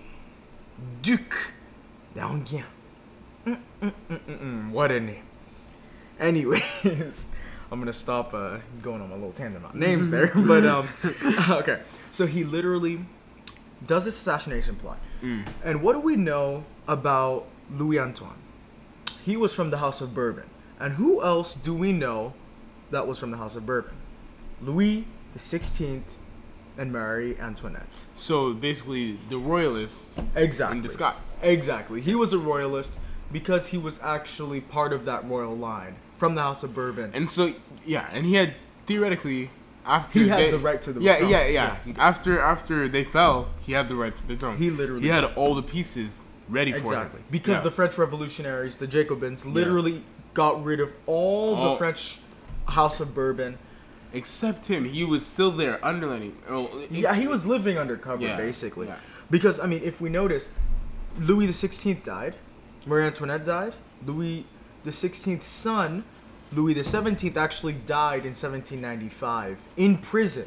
Duc d'Enghien. What a name. Anyways, I'm going to stop uh, going on my little tangent on names there. But, um, okay. So he literally does this assassination plot. Mm. And what do we know about Louis-Antoine? He was from the House of Bourbon. And who else do we know that was from the House of Bourbon? Louis the sixteenth and Marie Antoinette. So basically the royalist exactly. in disguise. Exactly. He was a royalist because he was actually part of that royal line from the House of Bourbon. And so, yeah, and he had, theoretically, after He had they, the right to the yeah, throne. Yeah, yeah, yeah. After, after they fell, he had the right to the throne. He literally He had all the pieces ready for exactly. it. Exactly. Because yeah. the French revolutionaries, the Jacobins, literally yeah. got rid of all, all the French House of Bourbon. Except him. He was still there, underlining. Oh, yeah, he was living undercover, yeah, basically. Yeah. Because, I mean, if we notice, Louis the sixteenth died. Marie Antoinette died. Louis the sixteenth's son, Louis the seventeenth, actually died in seventeen ninety-five in prison.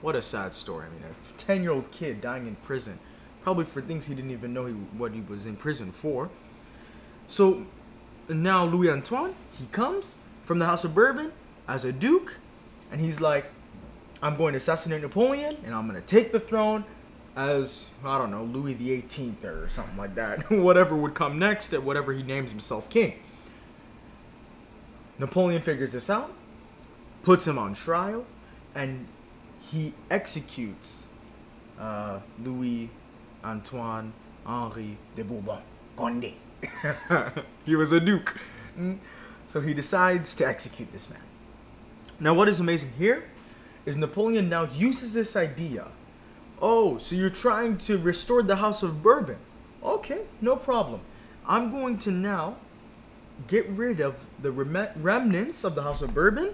What a sad story. I mean, a ten-year-old kid dying in prison. Probably for things he didn't even know he, what he was in prison for. So now Louis Antoine, he comes from the House of Bourbon as a duke. And he's like, I'm going to assassinate Napoleon, and I'm going to take the throne as, I don't know, Louis the eighteenth or something like that. Whatever would come next, at whatever he names himself king. Napoleon figures this out, puts him on trial, and he executes uh, Louis-Antoine-Henri de Bourbon-Condé. He was a duke. So he decides to execute this man. Now, what is amazing here is Napoleon now uses this idea. Oh, so you're trying to restore the House of Bourbon. Okay, no problem. I'm going to now get rid of the rem- remnants of the House of Bourbon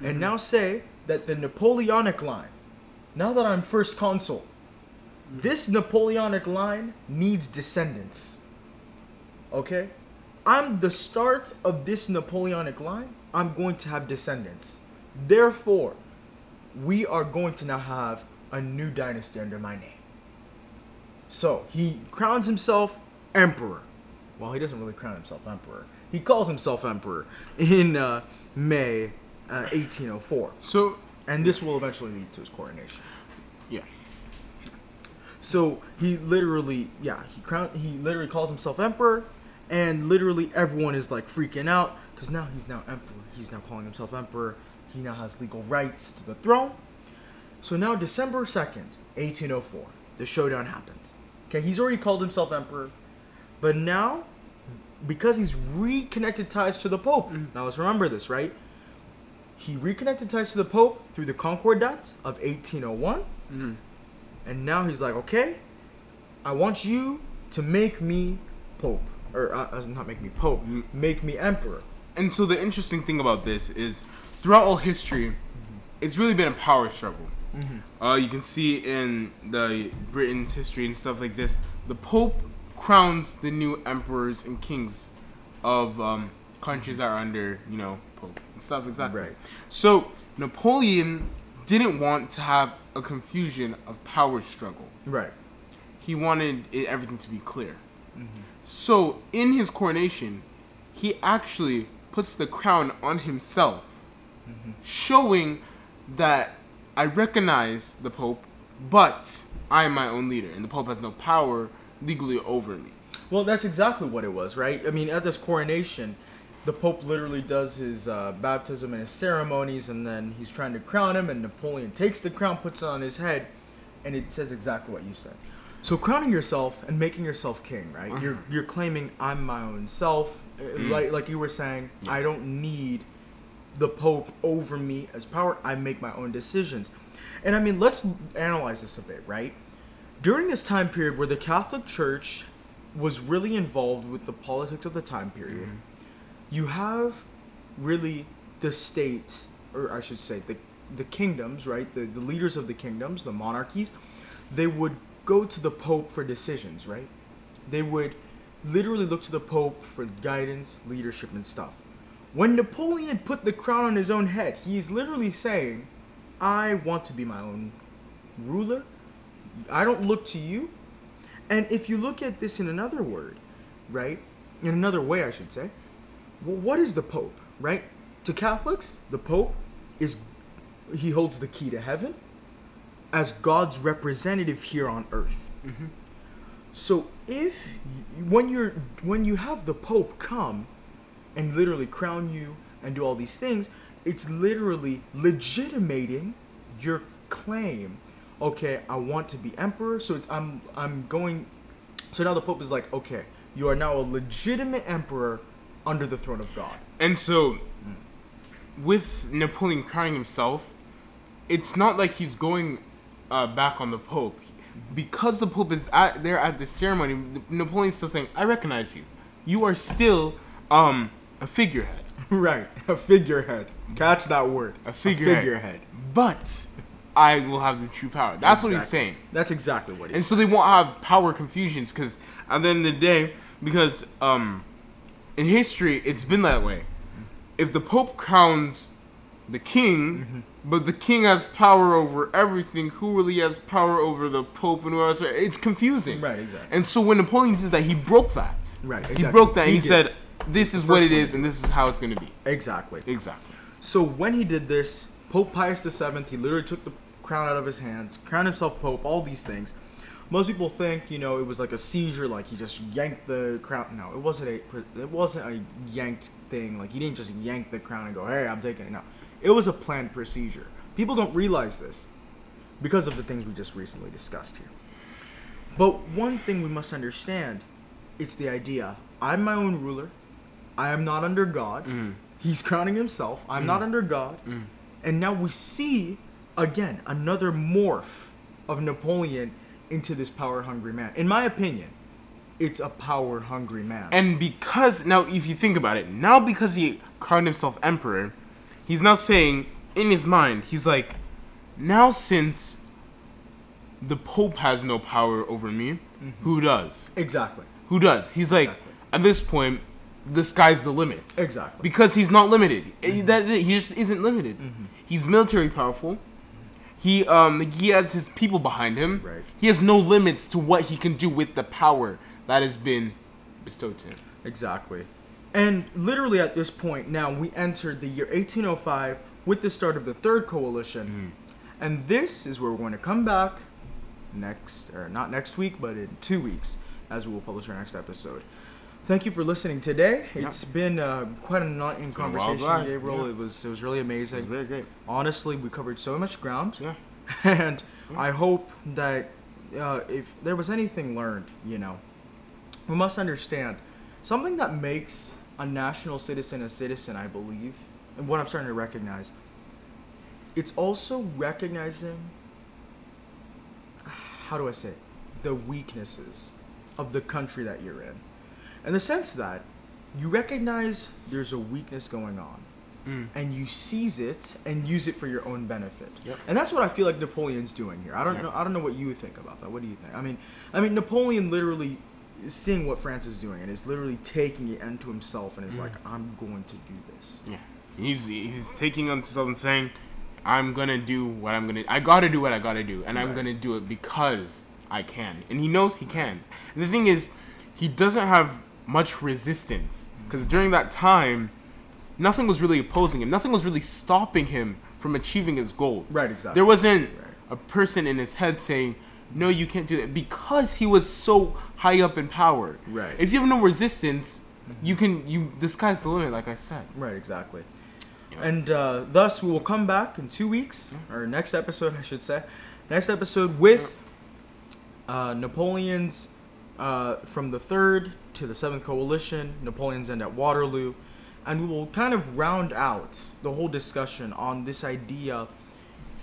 and mm-hmm. now say that the Napoleonic line, now that I'm first consul, mm-hmm. this Napoleonic line needs descendants. Okay? I'm the start of this Napoleonic line. I'm going to have descendants. Therefore, we are going to now have a new dynasty under my name. So, he crowns himself emperor. Well, he doesn't really crown himself emperor. He calls himself emperor in uh, May uh, eighteen oh four. So, and this will eventually lead to his coronation. Yeah. So, he literally, yeah, he crown, he literally calls himself emperor, and literally everyone is like freaking out because now he's now emperor. He's now calling himself emperor. He now has legal rights to the throne. So now December second, eighteen oh four, the showdown happens. Okay, he's already called himself emperor. But now, because he's reconnected ties to the Pope. Mm-hmm. Now let's remember this, right? He reconnected ties to the Pope through the Concordat of eighteen oh one. Mm-hmm. And now he's like, okay, I want you to make me Pope. Or uh, not make me Pope, make me emperor. And so the interesting thing about this is, throughout all history, mm-hmm. it's really been a power struggle. Mm-hmm. Uh, you can see in the Britain's history and stuff like this, the Pope crowns the new emperors and kings of um, countries that are under, you know, Pope and stuff exactly. Right. So Napoleon didn't want to have a confusion of power struggle. Right. He wanted it, everything to be clear. Mm-hmm. So in his coronation, he actually puts the crown on himself. Mm-hmm. Showing that I recognize the Pope, but I am my own leader, and the Pope has no power legally over me. Well, that's exactly what it was, right? I mean, at this coronation, the Pope literally does his uh, baptism and his ceremonies, and then he's trying to crown him, and Napoleon takes the crown, puts it on his head, and it says exactly what you said. So crowning yourself and making yourself king, right? Uh-huh. You're you're claiming I'm my own self, mm. like like you were saying. Yeah. I don't need the Pope over me as power. I make my own decisions. And I mean, let's analyze this a bit, right? During this time period where the Catholic Church was really involved with the politics of the time period, mm. you have really the state, or I should say the the kingdoms, right? The, the leaders of the kingdoms, the monarchies, they would go to the Pope for decisions, right? They would literally look to the Pope for guidance, leadership, and stuff. When Napoleon put the crown on his own head, he's literally saying, I want to be my own ruler. I don't look to you. And if you look at this in another word, right? In another way, I should say. Well, what is the Pope, right? To Catholics, the Pope is, he holds the key to heaven as God's representative here on earth. Mm-hmm. So if, when you're, when you have the Pope come and literally crown you and do all these things, it's literally legitimating your claim. Okay, I want to be emperor, so it's, I'm I'm going... So now the Pope is like, okay, you are now a legitimate emperor under the throne of God. And so, with Napoleon crowning himself, it's not like he's going uh, back on the Pope. because the Pope is at, there at the ceremony, Napoleon's still saying, I recognize you. You are still um, a figurehead. Right. A figurehead. Catch that word. A figurehead. A figurehead. But I will have the true power. That's exactly what he's saying. That's exactly what he's and saying. And so they won't have power confusions because at the end of the day, because um, in history, it's been that way. If the Pope crowns the king, mm-hmm. but the king has power over everything, who really has power over the Pope and who else? It's confusing. Right, exactly. And so when Napoleon did that, he broke that. Right, exactly. He broke that he and he did. said, this is what it is and this is how it's going to be. Exactly. Exactly. So when he did this, Pope Pius the seventh, he literally took the crown out of his hands, crowned himself Pope, all these things. Most people think, you know, it was like a seizure, like he just yanked the crown. No, it wasn't a it wasn't a yanked thing. Like he didn't just yank the crown and go, hey, I'm taking it. No, it was a planned procedure. People don't realize this because of the things we just recently discussed here. But one thing we must understand, it's the idea, I'm my own ruler. I am not under God. Mm. He's crowning himself. I'm mm. not under God. Mm. And now we see, again, another morph of Napoleon into this power-hungry man. In my opinion, it's a power-hungry man. And because, now if you think about it, now because he crowned himself emperor, he's now saying, in his mind, he's like, now since the Pope has no power over me, mm-hmm. who does? Exactly. Who does? He's like, exactly. At this point, the sky's the limit. Exactly. Because he's not limited. Mm-hmm. That's it. He just isn't limited. Mm-hmm. He's military powerful. He um he has his people behind him. Right. He has no limits to what he can do with the power that has been bestowed to him. Exactly. And literally at this point now, we entered the year eighteen oh five with the start of the Third Coalition. Mm-hmm. And this is where we're going to come back next, or not next week, but in two weeks, as we will publish our next episode. Thank you for listening today. Yep. It's been uh, quite a enlightening conversation, Gabriel. Yeah. It was it was really amazing. It was very great. Honestly, we covered so much ground. Yeah. And yeah. I hope that uh, if there was anything learned, you know, we must understand something that makes a national citizen a citizen, I believe, and what I'm starting to recognize, it's also recognizing, how do I say it, the weaknesses of the country that you're in. In the sense that you recognize there's a weakness going on, mm. and you seize it and use it for your own benefit. Yep. And that's what I feel like Napoleon's doing here. I don't yep. know. I don't know what you think about that. What do you think? I mean, I mean Napoleon literally is seeing what France is doing and is literally taking it unto himself and is mm. like, I'm going to do this. Yeah, he's he's taking unto himself and saying, I'm gonna do what I'm gonna. I gotta do what I gotta do, and right. I'm gonna do it because I can. And he knows he can. And the thing is, he doesn't have much resistance, because during that time nothing was really opposing him, nothing was really stopping him from achieving his goal. Right, exactly. There wasn't right. a person in his head saying, no, you can't do that, because he was so high up in power. Right. If you have no resistance, you can you the sky's the limit, like I said. Right, exactly. Yeah. And uh thus we will come back in two weeks, yeah. or next episode I should say, next episode with uh Napoleon's Uh, from the third to the seventh coalition, Napoleon's end at Waterloo, and we will kind of round out the whole discussion on this idea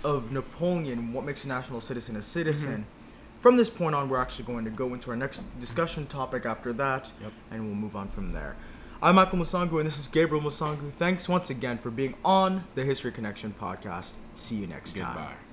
of Napoleon, what makes a national citizen a citizen. Mm-hmm. From this point on, we're actually going to go into our next discussion topic after that, yep. and we'll move on from there. I'm Michael Musangu, and this is Gabriel Musangu. Thanks once again for being on the History Connection podcast. See you next Goodbye. time.